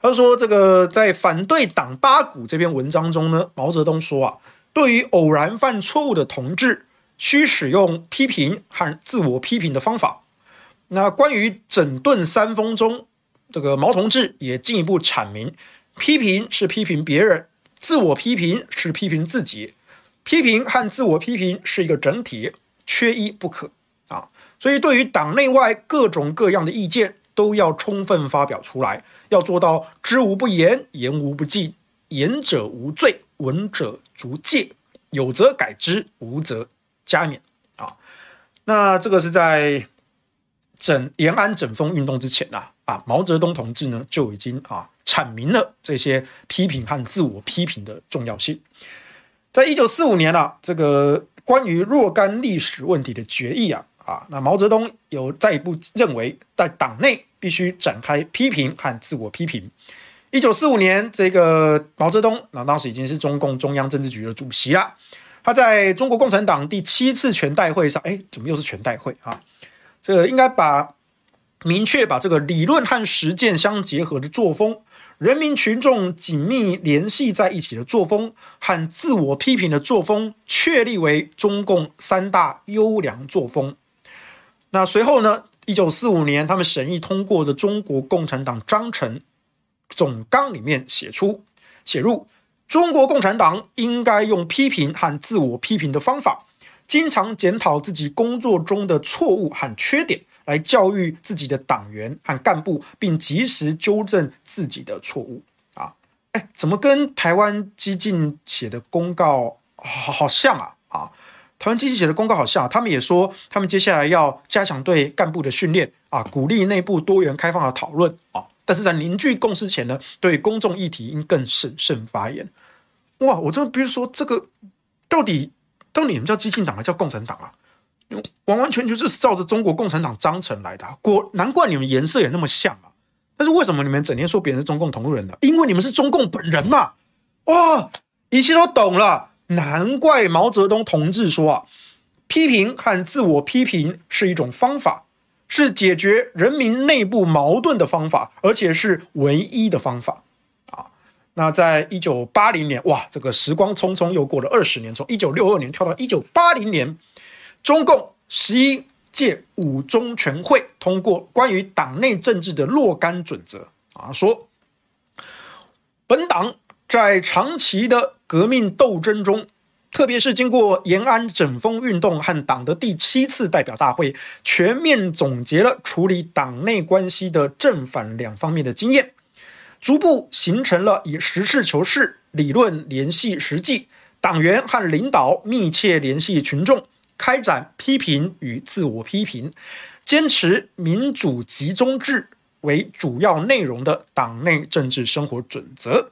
他说这个在反对党八股这篇文章中呢，毛泽东说啊，对于偶然犯错误的同志，需使用批评和自我批评的方法。那关于整顿三风中，这个毛同志也进一步阐明，批评是批评别人，自我批评是批评自己，批评和自我批评是一个整体，缺一不可啊！所以对于党内外各种各样的意见，都要充分发表出来，要做到知无不言，言无不尽，言者无罪，闻者足戒，有则改之，无则加勉啊！那这个是在整延安整风运动之前啊。啊，毛泽东同志呢就已经啊阐明了这些批评和自我批评的重要性。在一九四五年啊，这个关于若干历史问题的决议啊啊，那毛泽东有再一步认为，在党内必须展开批评和自我批评。一九四五年，这个毛泽东那当时已经是中共中央政治局的主席了，他在中国共产党第七次全代会上，哎，怎么又是全代会啊？这个应该把。明确把这个理论和实践相结合的作风，人民群众紧密联系在一起的作风和自我批评的作风确立为中共三大优良作风。那随后呢，一九四五年他们审议通过的中国共产党章程总纲里面写出写入，中国共产党应该用批评和自我批评的方法，经常检讨自己工作中的错误和缺点。来教育自己的党员和干部，并及时纠正自己的错误啊！哎，怎么跟台湾基进写的公告 好, 好像啊？啊，台湾基进写的公告好像、啊，他们也说他们接下来要加强对干部的训练啊，鼓励内部多元开放的讨论啊。但是在凝聚共识前呢，对公众议题应更审慎发言。哇，我真的比如说这个，到底到底你们叫基进党还叫共产党啊？完完全全就是照着中国共产党章程来的、啊，果难怪你们颜色也那么像啊！但是为什么你们整天说别人是中共同路人呢？因为你们是中共本人嘛！哇，一切都懂了，难怪毛泽东同志说啊，批评和自我批评是一种方法，是解决人民内部矛盾的方法，而且是唯一的方法。那在一九八零年，哇，这个时光匆匆又过了二十年，从一九六二年跳到一九八零年。中共十一届五中全会通过关于党内政治的若干准则啊，说本党在长期的革命斗争中，特别是经过延安整风运动和党的第七次代表大会，全面总结了处理党内关系的正反两方面的经验，逐步形成了以实事求是、理论联系实际，党员和领导密切联系群众。开展批评与自我批评，坚持民主集中制为主要内容的党内政治生活准则。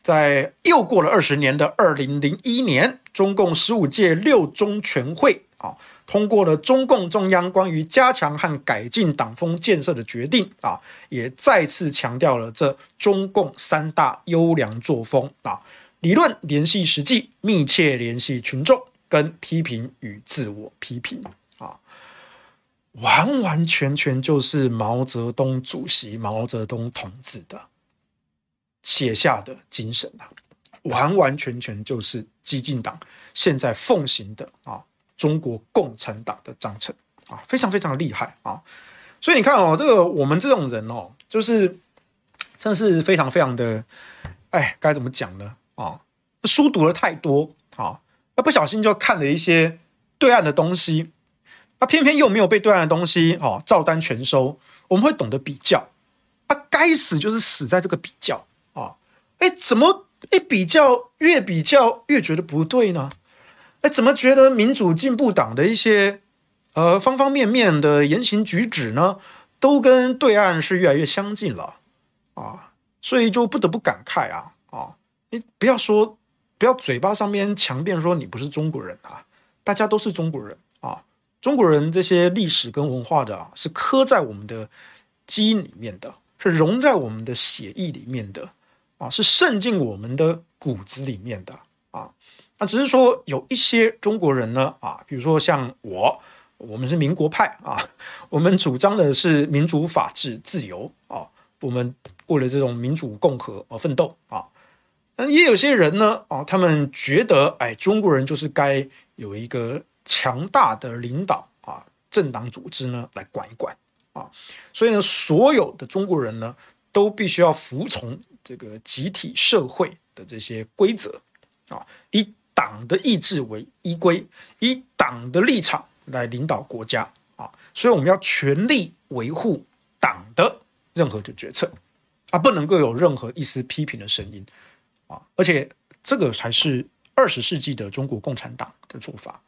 在又过了二十年的二零零一年，中共十五届六中全会啊，通过了中共中央关于加强和改进党风建设的决定啊，也再次强调了这中共三大优良作风啊：理论联系实际，密切联系群众。跟批评与自我批评啊，完完全全就是毛泽东主席、毛泽东同志的写下的精神啊，完完全全就是激进党现在奉行的啊中国共产党的章程啊，非常非常厉害啊！所以你看哦，这个我们这种人哦，就是真的是非常非常的，哎，该怎么讲呢？啊，书读了太多啊。那不小心就看了一些对岸的东西，那偏偏又没有被对岸的东西、哦、照单全收，我们会懂得比较、啊、该死就是死在这个比较啊！哎，怎么一比较越比较越觉得不对呢？哎，怎么觉得民主进步党的一些呃方方面面的言行举止呢，都跟对岸是越来越相近了啊？所以就不得不感慨啊啊！你不要说，不要嘴巴上面强辩说你不是中国人啊，大家都是中国人啊！中国人这些历史跟文化的啊，是刻在我们的基因里面的，是融在我们的血液里面的啊，是渗进我们的骨子里面的啊。那只是说有一些中国人呢啊，比如说像我，我们是民国派啊，我们主张的是民主、法治、自由啊，我们为了这种民主共和而奋斗啊。那也有些人呢啊，他们觉得哎，中国人就是该有一个强大的领导啊，政党组织呢来管一管啊，所以呢，所有的中国人呢都必须要服从这个集体社会的这些规则啊，以党的意志为依归，以党的立场来领导国家啊，所以我们要全力维护党的任何的决策啊，不能够有任何一丝批评的声音啊，而且这个才是二十世纪的中国共产党的做法。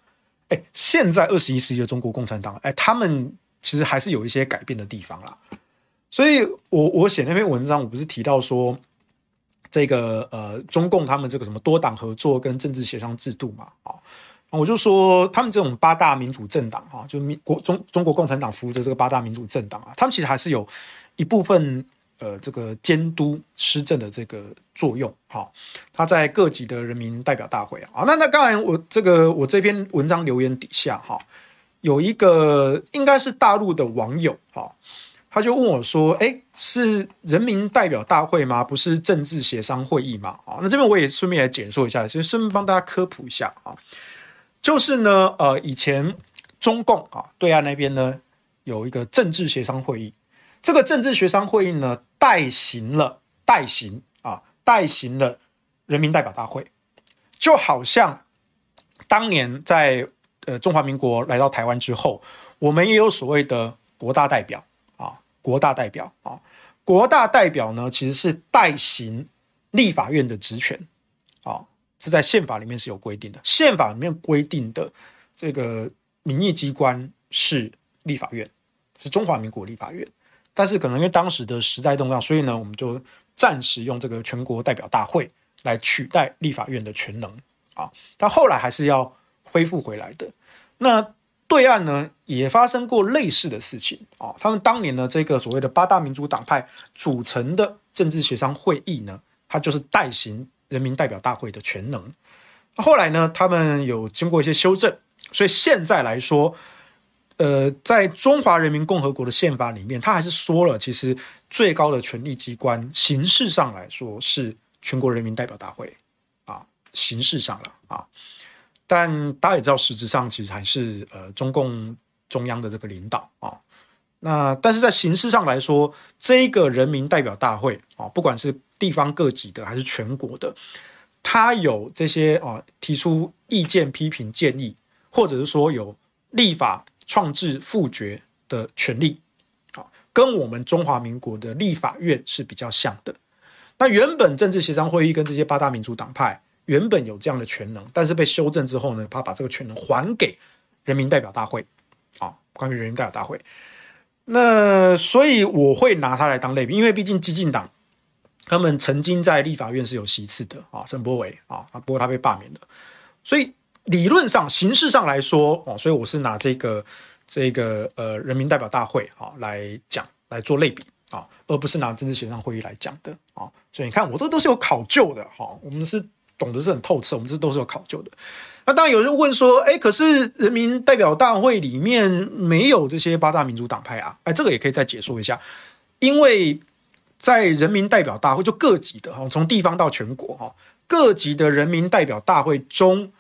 哎，现在二十一世纪的中国共产党，哎，他们其实还是有一些改变的地方啦。所以我我写那篇文章，我不是提到说这个呃中共他们这个什么多党合作跟政治协商制度嘛啊、哦，我就说他们这种八大民主政党啊、哦，就民国中中国共产党扶着这个八大民主政党啊，他们其实还是有一部分呃这个监督施政的这个作用。好、哦，他在各级的人民代表大会啊，哦、那那当然我这个我这篇文章留言底下哈、哦，有一个应该是大陆的网友哈。哦他就问我说：“哎，是人民代表大会吗？不是政治协商会议吗？”啊、哦，那这边我也顺便来解说一下，所以顺便帮大家科普一下啊、哦。就是呢，呃，以前中共啊、哦，对岸那边呢有一个政治协商会议，这个政治协商会议呢代行了代行啊代行了人民代表大会，就好像当年在呃中华民国来到台湾之后，我们也有所谓的国大代表。国大代表啊，国大代表呢其实是代行立法院的职权啊，是在宪法里面是有规定的。宪法里面规定的这个民意机关是立法院，是中华民国立法院。但是可能因为当时的时代动荡，所以呢，我们就暂时用这个全国代表大会来取代立法院的全能啊。但后来还是要恢复回来的。那对岸呢也发生过类似的事情啊、哦，他们当年呢这个所谓的八大民主党派组成的政治协商会议呢，它就是代行人民代表大会的全能。后来呢，他们有经过一些修正，所以现在来说，呃，在中华人民共和国的宪法里面，它还是说了，其实最高的权力机关形式上来说是全国人民代表大会啊，形式上了啊。但大家也知道，实质上其实还是呃中共中央的这个领导啊、哦。那但是在形式上来说，这个人民代表大会啊、哦，不管是地方各级的还是全国的，它有这些啊、哦、提出意见、批评、建议，或者是说有立法、创制、复决的权利啊、哦，跟我们中华民国的立法院是比较像的。那原本政治协商会议跟这些八大民主党派。原本有这样的权能，但是被修正之后呢，他把这个权能还给人民代表大会，啊、哦，关于人民代表大会。那所以我会拿它来当类比，因为毕竟激进党他们曾经在立法院是有席次的啊，陈柏惟啊，不过他被罢免了。所以理论上、形式上来说，哦，所以我是拿这个这个呃人民代表大会啊、哦、来讲来做类比。啊、哦，而不是拿政治协商会议来讲的啊、哦。所以你看，我这都是有考究的哈、哦，我们是。懂得是很透彻，我们这都是有考究的。那当然有人问说，哎，可是人民代表大会里面没有这些八大民主党派啊？哎，这个也可以再解说一下，因为在人民代表大会就各级的哈，从地方到全国哈，各级的人民代表大会中，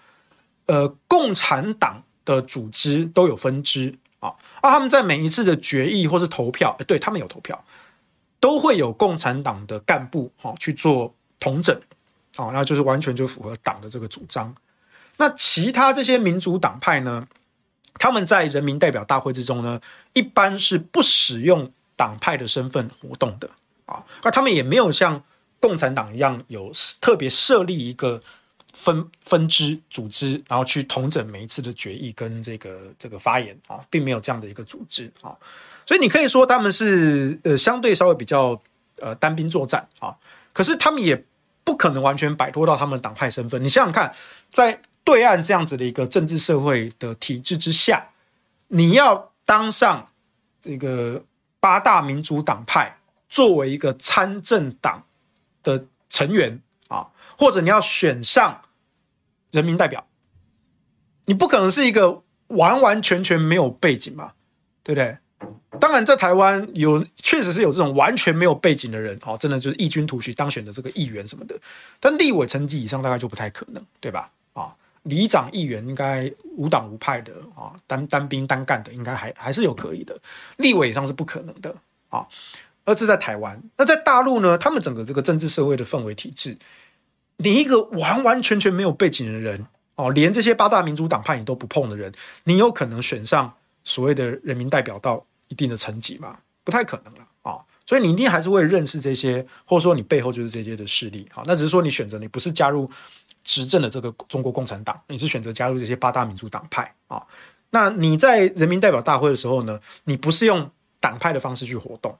呃，共产党的组织都有分支啊，啊，他们在每一次的决议或是投票，对他们有投票，都会有共产党的干部哈去做统整。哦，那就是完全就符合党的这个主张。那其他这些民主党派呢，他们在人民代表大会之中呢，一般是不使用党派的身份活动的啊，而他们也没有像共产党一样有特别设立一个分分支组织，然后去统整每一次的决议跟这个这个发言啊，并没有这样的一个组织啊，所以你可以说他们是呃相对稍微比较呃单兵作战啊，可是他们也不可能完全摆脱到他们的党派身份。你想想看，在对岸这样子的一个政治社会的体制之下，你要当上这个八大民主党派作为一个参政党的成员啊，或者你要选上人民代表，你不可能是一个完完全全没有背景嘛，对不对？当然，在台湾有确实是有这种完全没有背景的人，哦，真的就是异军突起当选的这个议员什么的。但立委层级以上大概就不太可能，对吧？啊、哦，里长议员应该无党无派的啊、哦，单单兵单干的应该还还是有可以的。立委以上是不可能的啊、哦。而这在台湾，那在大陆呢？他们整个这个政治社会的氛围体制，你一个完完全全没有背景的人，哦，连这些八大民主党派你都不碰的人，你有可能选上所谓的人民代表到一定的层级嘛？不太可能了啊、哦！所以你一定还是会认识这些，或者说你背后就是这些的势力啊、哦。那只是说你选择你不是加入执政的这个中国共产党，你是选择加入这些八大民主党派啊、哦。那你在人民代表大会的时候呢，你不是用党派的方式去活动，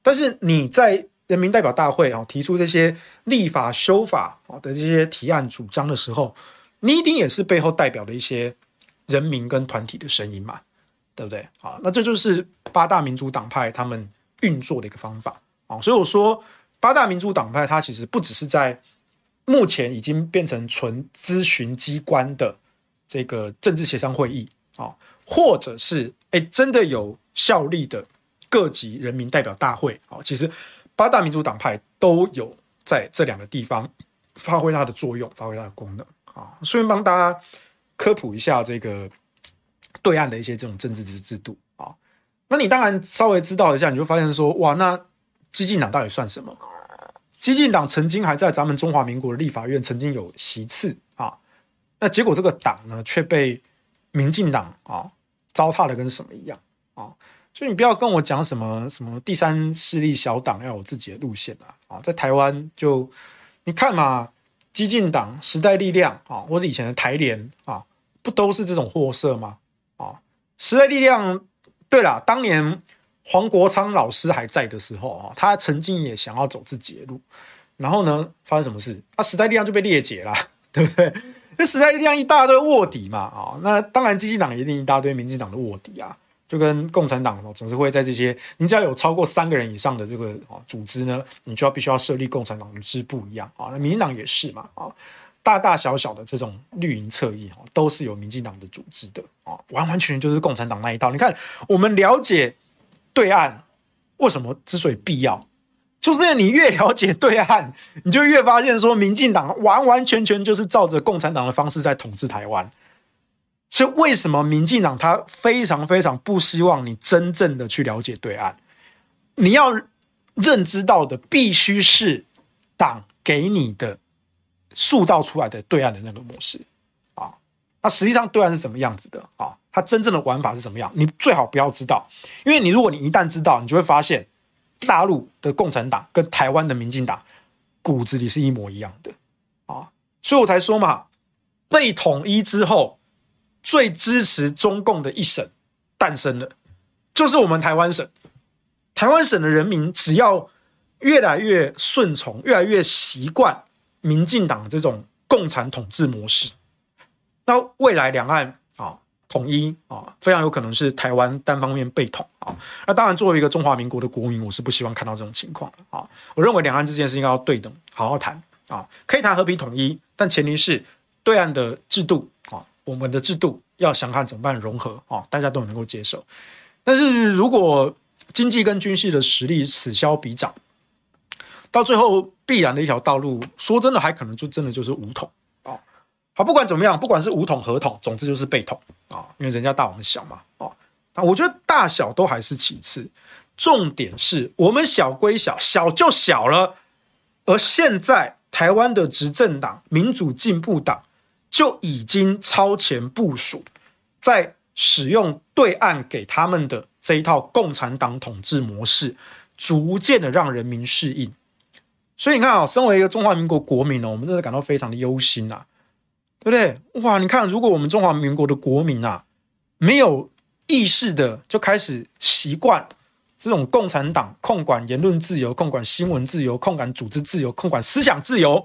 但是你在人民代表大会啊、哦、提出这些立法修法啊的这些提案主张的时候，你一定也是背后代表的一些人民跟团体的声音嘛。对不对？啊，那这就是八大民主党派他们运作的一个方法啊，所以我说八大民主党派它其实不只是在目前已经变成纯咨询机关的这个政治协商会议啊，或者是哎真的有效力的各级人民代表大会啊，其实八大民主党派都有在这两个地方发挥它的作用，发挥它的功能啊。顺便帮大家科普一下这个对岸的一些这种政治制度啊、哦，那你当然稍微知道一下，你就发现说，哇，那激进党到底算什么？激进党曾经还在咱们中华民国的立法院曾经有席次啊，那结果这个党呢却被民进党啊糟蹋的跟什么一样啊，所以你不要跟我讲什么什么第三势力小党要有自己的路线啊啊，在台湾就你看嘛，激进党、时代力量啊，或者以前的台联啊，不都是这种货色吗？时代力量，对啦，当年黄国昌老师还在的时候他曾经也想要走自己的路，然后呢，发生什么事？啊，时代力量就被裂解啦，对不对？那时代力量一大堆卧底嘛，啊，那当然，激进党一定一大堆民进党的卧底啊，就跟共产党总是会在这些，你只要有超过三个人以上的这个组织呢，你就要必须要设立共产党的支部一样啊，那民进党也是嘛，啊。大大小小的这种绿营侧翼都是有民进党的组织的啊，完完全全就是共产党那一套。你看，我们了解对岸为什么之所以必要，就是因为你越了解对岸，你就越发现说，民进党完完全全就是照着共产党的方式在统治台湾。所以，为什么民进党他非常非常不希望你真正的去了解对岸？你要认知到的必须是党给你的。塑造出来的对岸的那个模式啊，那实际上对岸是什么样子的啊？它真正的玩法是什么样？你最好不要知道，因为你如果你一旦知道，你就会发现大陆的共产党跟台湾的民进党骨子里是一模一样的啊，所以我才说嘛，被统一之后最支持中共的一省诞生了，就是我们台湾省。台湾省的人民只要越来越顺从，越来越习惯。民进党这种共产统治模式，那未来两岸啊统一啊，非常有可能是台湾单方面被统啊。那当然，作为一个中华民国的国民，我是不希望看到这种情况啊。我认为两岸之间是应该要对等，好好谈啊，可以谈和平统一，但前提是对岸的制度啊，我们的制度要想看怎么办融合啊，大家都能够接受。但是如果经济跟军事的实力此消彼长，到最后必然的一条道路，说真的，还可能就真的就是武统啊！好，不管怎么样，不管是武统、合统，总之就是被统啊，因为人家大我们小嘛啊！那我觉得大小都还是其次，重点是我们小归小，小就小了。而现在台湾的执政党民主进步党就已经超前部署，在使用对岸给他们的这一套共产党统治模式。逐渐的让人民适应。所以你看啊、哦，身为一个中华民国国民呢、哦，我们真的感到非常的忧心啊，对不对？哇，你看，如果我们中华民国的国民啊，没有意识的就开始习惯这种共产党控管言论自由、控管新闻自由、控管组织自由、控管思想自由，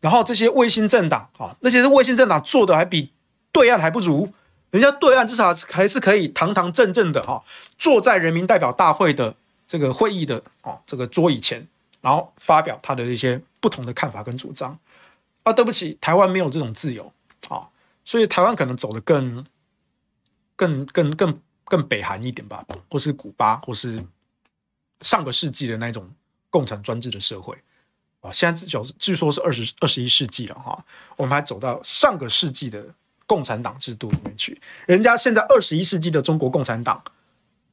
然后这些卫星政党啊，那些是卫星政党做的还比对岸还不如，人家对岸至少还是可以堂堂正正的哈、啊，坐在人民代表大会的这个会议的啊这个桌椅前，然后发表他的一些不同的看法跟主张啊。对不起，台湾没有这种自由啊，所以台湾可能走得更更更更。更更北韩一点吧，或是古巴，或是上个世纪的那种共产专制的社会啊，现在据说是二十二十一世纪了哈，我们还走到上个世纪的共产党制度里面去。人家现在二十一世纪的中国共产党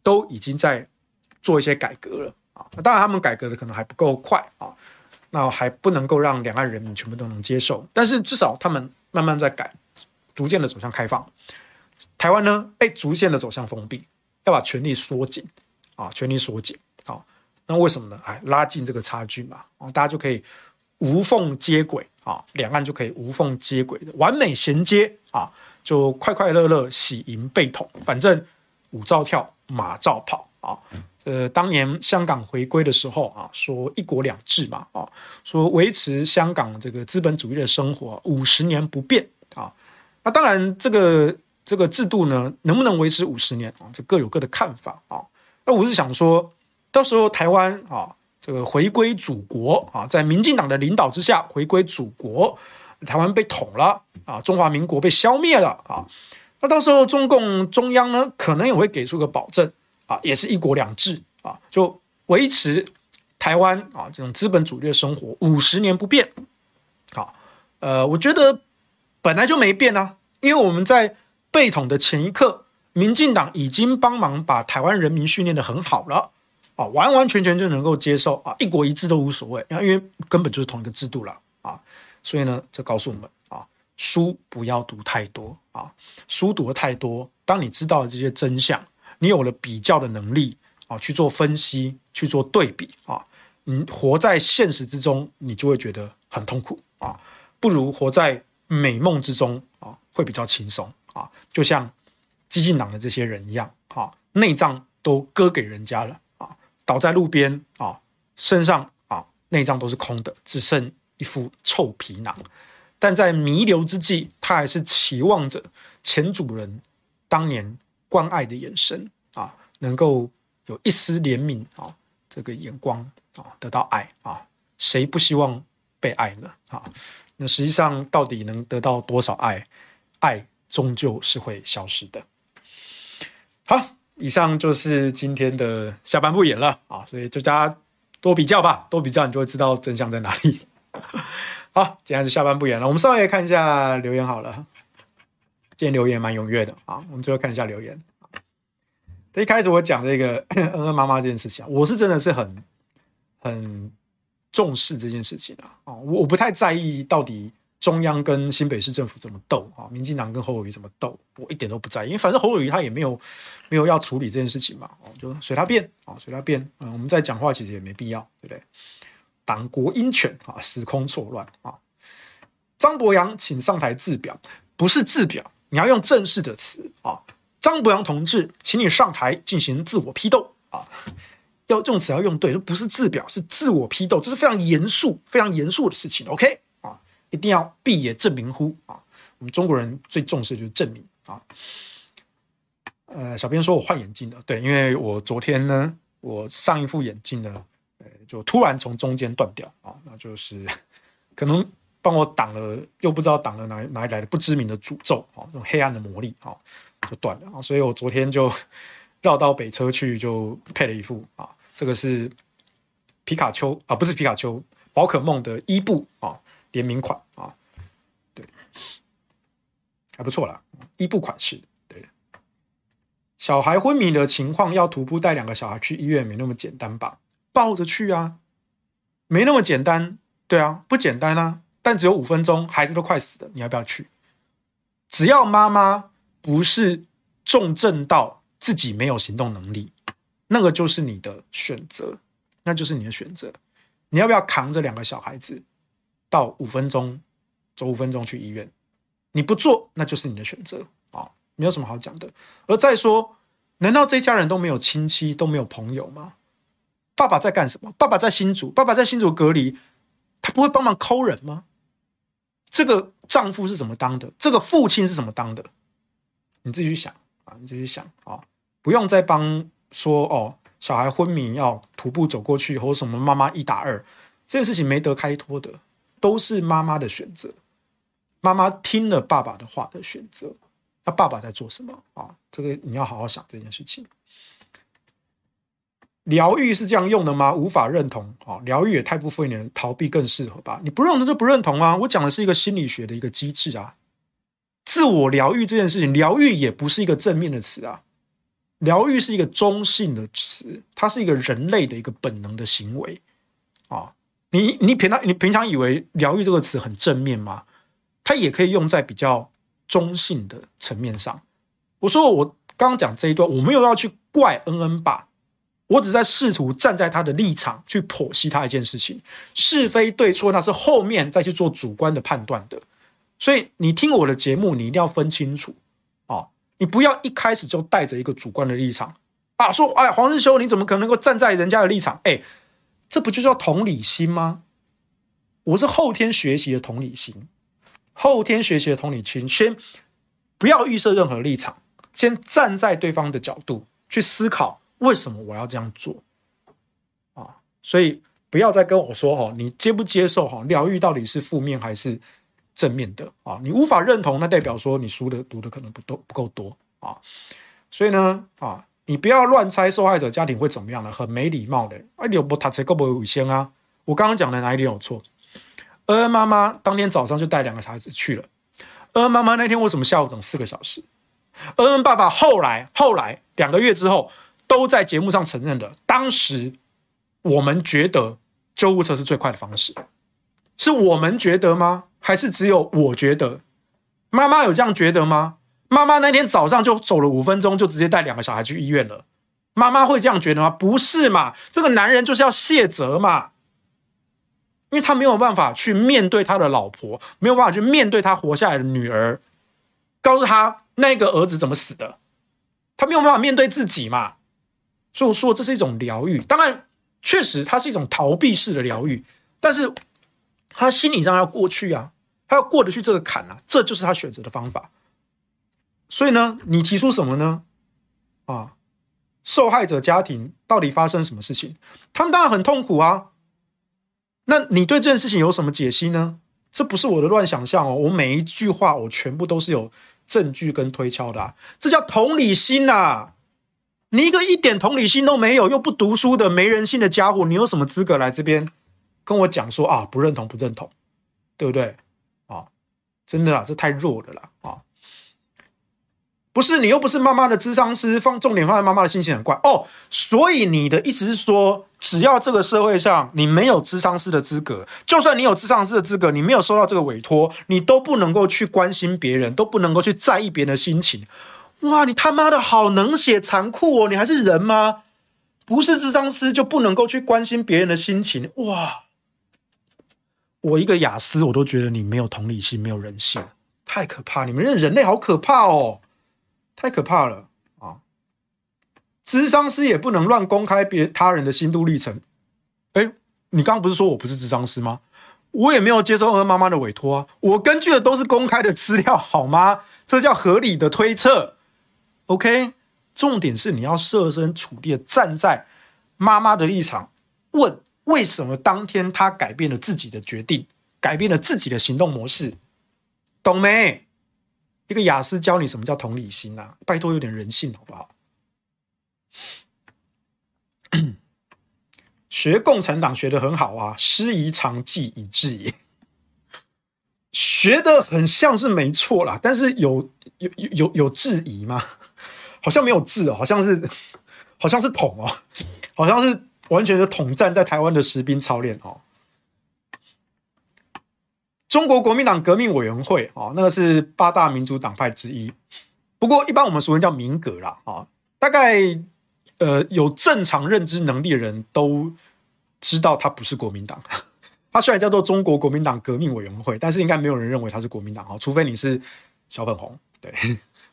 都已经在做一些改革了啊，当然他们改革的可能还不够快啊，那还不能够让两岸人民全部都能接受，但是至少他们慢慢在改，逐渐的走向开放。台湾呢，被逐渐的走向封闭，要把权力缩紧啊，权力缩紧啊，那为什么呢？哎，拉近这个差距嘛，啊，大家就可以无缝接轨啊，两岸就可以无缝接轨的完美衔接啊，就快快乐乐喜迎被统，反正舞照跳，马照跑啊。呃，当年香港回归的时候啊，说一国两制嘛啊，说维持香港这个资本主义的生活五十年不变啊。那当然这个。这个制度呢，能不能维持五十年啊？这各有各的看法啊。那我是想说，到时候台湾啊，这个回归祖国啊，在民进党的领导之下回归祖国，台湾被统了啊，中华民国被消灭了啊。那到时候中共中央呢，可能也会给出个保证啊，也是一国两制啊，就维持台湾啊这种资本主义的生活五十年不变。好，呃，我觉得本来就没变啊，因为我们在被统的前一刻，民进党已经帮忙把台湾人民训练得很好了，啊，完完全全就能够接受啊，一国一制都无所谓，因为根本就是同一个制度了啊。所以呢，这告诉我们啊，书不要读太多啊，书读得太多，当你知道了这些真相，你有了比较的能力啊，去做分析，去做对比啊，你活在现实之中，你就会觉得很痛苦啊，不如活在美梦之中啊，会比较轻松。啊，就像激进党的这些人一样，啊，内脏都割给人家了，啊，倒在路边，啊，身上啊内脏都是空的，只剩一副臭皮囊。但在弥留之际，他还是期望着前主人当年关爱的眼神，啊，能够有一丝怜悯啊，这个眼光啊，得到爱啊，谁不希望被爱呢？啊，那实际上到底能得到多少爱？爱终究是会消失的。好，以上就是今天的下半部演了啊，所以就大家多比较吧，多比较你就会知道真相在哪里。好，今天是下半部演了，我们稍微看一下留言好了。今天留言蛮踊跃的啊，我们最后看一下留言。一开始我讲这个恩恩妈妈这件事情，我是真的是很很重视这件事情啊，我不太在意到底。中央跟新北市政府怎么斗啊？民进党跟侯友宜怎么斗？我一点都不在意，因为反正侯友宜他也没有没有要处理这件事情嘛，就随他便啊，随他便。嗯，我们在讲话其实也没必要，对不对？党国鹰犬啊，时空错乱啊。张伯洋，请上台自表，不是自表，你要用正式的词啊。张伯洋同志，请你上台进行自我批斗啊。要用词要用对，不是自表，是自我批斗，这是非常严肃、非常严肃的事情。OK。一定要必也正名乎啊！我们中国人最重视的就是正名啊。呃，小编说我换眼镜了，对，因为我昨天呢，我上一副眼镜呢，呃，就突然从中间断掉啊，那就是可能帮我挡了，又不知道挡了哪哪里来的不知名的诅咒啊，这种黑暗的魔力啊，就断了啊，所以我昨天就绕到北车去，就配了一副啊，这个是皮卡丘啊，不是皮卡丘，宝可梦的伊布啊。联名款啊，对，还不错啦，伊布款式。对，小孩昏迷的情况要徒步带两个小孩去医院，没那么简单吧？抱着去啊，没那么简单，对啊，不简单啊。但只有五分钟，孩子都快死了，你要不要去？只要妈妈不是重症到自己没有行动能力，那个就是你的选择，那就是你的选择。你要不要扛着两个小孩子到五分钟走五分钟去医院？你不做，那就是你的选择啊、哦，没有什么好讲的。而再说，难道这一家人都没有亲戚，都没有朋友吗？爸爸在干什么？爸爸在新竹，爸爸在新竹隔离，他不会帮忙抠人吗？这个丈夫是怎么当的？这个父亲是怎么当的？你自己去想啊，你自己去想啊、哦，不用再帮说哦，小孩昏迷要徒步走过去，或什么妈妈一打二，这件事情没得开脱的，都是妈妈的选择，妈妈听了爸爸的话的选择。那爸爸在做什么啊？这个你要好好想这件事情。疗愈是这样用的吗？无法认同啊！疗愈也太不敷衍，逃避更适合吧？你不认同就不认同啊！我讲的是一个心理学的一个机制啊。自我疗愈这件事情，疗愈也不是一个正面的词啊，疗愈是一个中性的词，它是一个人类的一个本能的行为啊。你你平常你平常以为疗愈这个词很正面吗？它也可以用在比较中性的层面上。我说我刚刚讲这一段，我没有要去怪恩恩吧。我只在试图站在他的立场去剖析他一件事情，是非对错那是后面再去做主观的判断的。所以你听我的节目，你一定要分清楚哦，你不要一开始就带着一个主观的立场啊，说哎黄日修你怎么可能够站在人家的立场？哎，这不就叫同理心吗？我是后天学习的同理心，后天学习的同理心，先不要预设任何立场，先站在对方的角度去思考。为什么我要这样做啊？所以不要再跟我说哦，你接不接受哈？疗愈到底是负面还是正面的啊？你无法认同，那代表说你书的读的可能不不够多啊。所以呢啊，你不要乱猜受害者家庭会怎么样的，很没礼貌的。哎，你有不读册够不卫生啊？我刚刚讲的哪一点有错？恩恩妈妈当天早上就带两个孩子去了。恩恩妈妈那天为什么下午等四个小时？恩恩爸爸后来后来两个月之后。都在节目上承认的，当时我们觉得救护车是最快的方式，是我们觉得吗？还是只有我觉得？妈妈有这样觉得吗？妈妈那天早上就走了五分钟，就直接带两个小孩去医院了。妈妈会这样觉得吗？不是嘛？这个男人就是要卸责嘛，因为他没有办法去面对他的老婆，没有办法去面对他活下来的女儿，告诉他那个儿子怎么死的，他没有办法面对自己嘛。所以我说这是一种疗愈，当然确实它是一种逃避式的疗愈，但是他心理上要过去啊，他要过得去这个坎啊，这就是他选择的方法。所以呢，你提出什么呢？啊，受害者家庭到底发生什么事情？他们当然很痛苦啊。那你对这件事情有什么解析呢？这不是我的乱想象哦，我每一句话我全部都是有证据跟推敲的啊，这叫同理心啊。你一个一点同理心都没有，又不读书的没人性的家伙，你有什么资格来这边跟我讲说啊不认同不认同，对不对啊？真的啦，这太弱了啦啊！不是你又不是妈妈的諮商师，放重点放在妈妈的心情很怪哦。所以你的意思是说，只要这个社会上你没有諮商师的资格，就算你有諮商师的资格，你没有收到这个委托，你都不能够去关心别人，都不能够去在意别人的心情。哇，你他妈的好能写残酷哦！你还是人吗？不是諮商师就不能够去关心别人的心情？哇，我一个雅思我都觉得你没有同理心，没有人性，太可怕！你们人类好可怕哦，太可怕了啊！諮商师也不能乱公开别他人的心路历程。哎，你刚刚不是说我不是諮商师吗？我也没有接受恩恩妈妈的委托啊，我根据的都是公开的资料，好吗？这叫合理的推测。OK， 重点是你要设身处地的站在妈妈的立场，问为什么当天她改变了自己的决定，改变了自己的行动模式，懂没？一个雅思教你什么叫同理心啊，拜托有点人性好不好？学共产党学得很好啊，师夷长技以制也。学得很像是没错啦，但是有有有有质疑吗？好像没有治哦，好像是好像是统哦，好像是完全的统战在台湾的实兵操练哦。中国国民党革命委员会哦，那个是八大民主党派之一，不过一般我们俗称叫民革啦啊、哦，大概呃有正常认知能力的人都知道他不是国民党。他虽然叫做中国国民党革命委员会，但是应该没有人认为他是国民党，除非你是小粉红，对，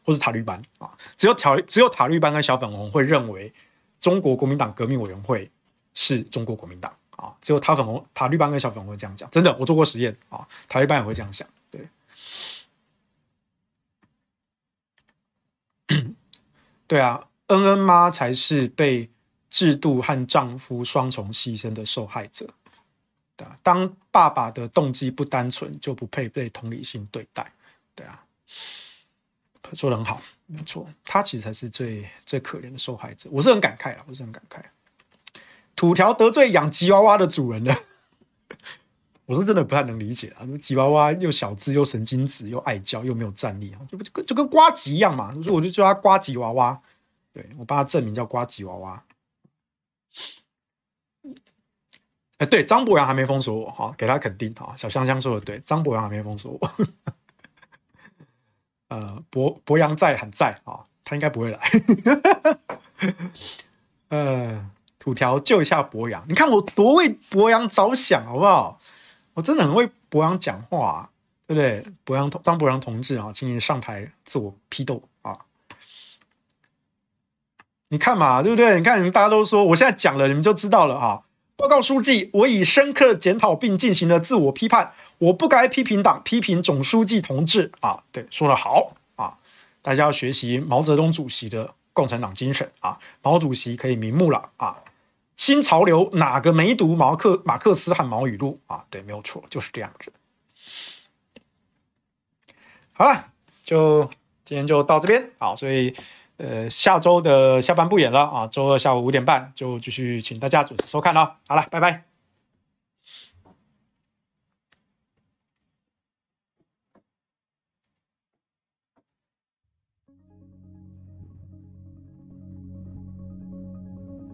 或是塔利班啊。只有塔只有塔利班跟小粉红会认为中国国民党革命委员会是中国国民党啊。只有塔粉红、塔利班跟小粉红会这样讲，真的，我做过实验啊，塔利班也会这样想。对，对啊，恩恩妈才是被制度和丈夫双重牺牲的受害者。对啊，当爸爸的动机不单纯，就不配被同理心对待。对啊，说得很好，没错，他其实才是最最可怜的受害者。我是很感慨啦，我是很感慨。土条得罪养吉娃娃的主人了，我是真的不太能理解啊！吉娃娃又小只又神经质又爱叫又没有战力，就跟就跟呱吉一样嘛，所以我就叫他呱吉娃娃。对，我帮他证明叫呱吉娃娃。哎，对，张博洋还没封锁我，好，给他肯定啊！小香香说的对，张博洋还没封锁我。呃，博博洋在喊在啊，他应该不会来。呃，土条救一下博洋，你看我多为博洋着想，好不好？我真的很为博洋讲话、啊，对不对？博洋张博洋同志啊，请你上台自我批斗啊！你看嘛，对不对？你看你们大家都说，我现在讲了，你们就知道了啊。报告书记，我已深刻检讨并进行了自我批判，我不该批评党，批评总书记同志啊！对，说得好啊！大家要学习毛泽东主席的共产党精神啊！毛主席可以瞑目了啊！新潮流哪个没读毛克马克思和毛语录啊？对，没有错，就是这样子。好了，就今天就到这边啊，所以。呃，下周的下班不演了啊，周二下午五点半就继续请大家准时收看了。好了，拜拜。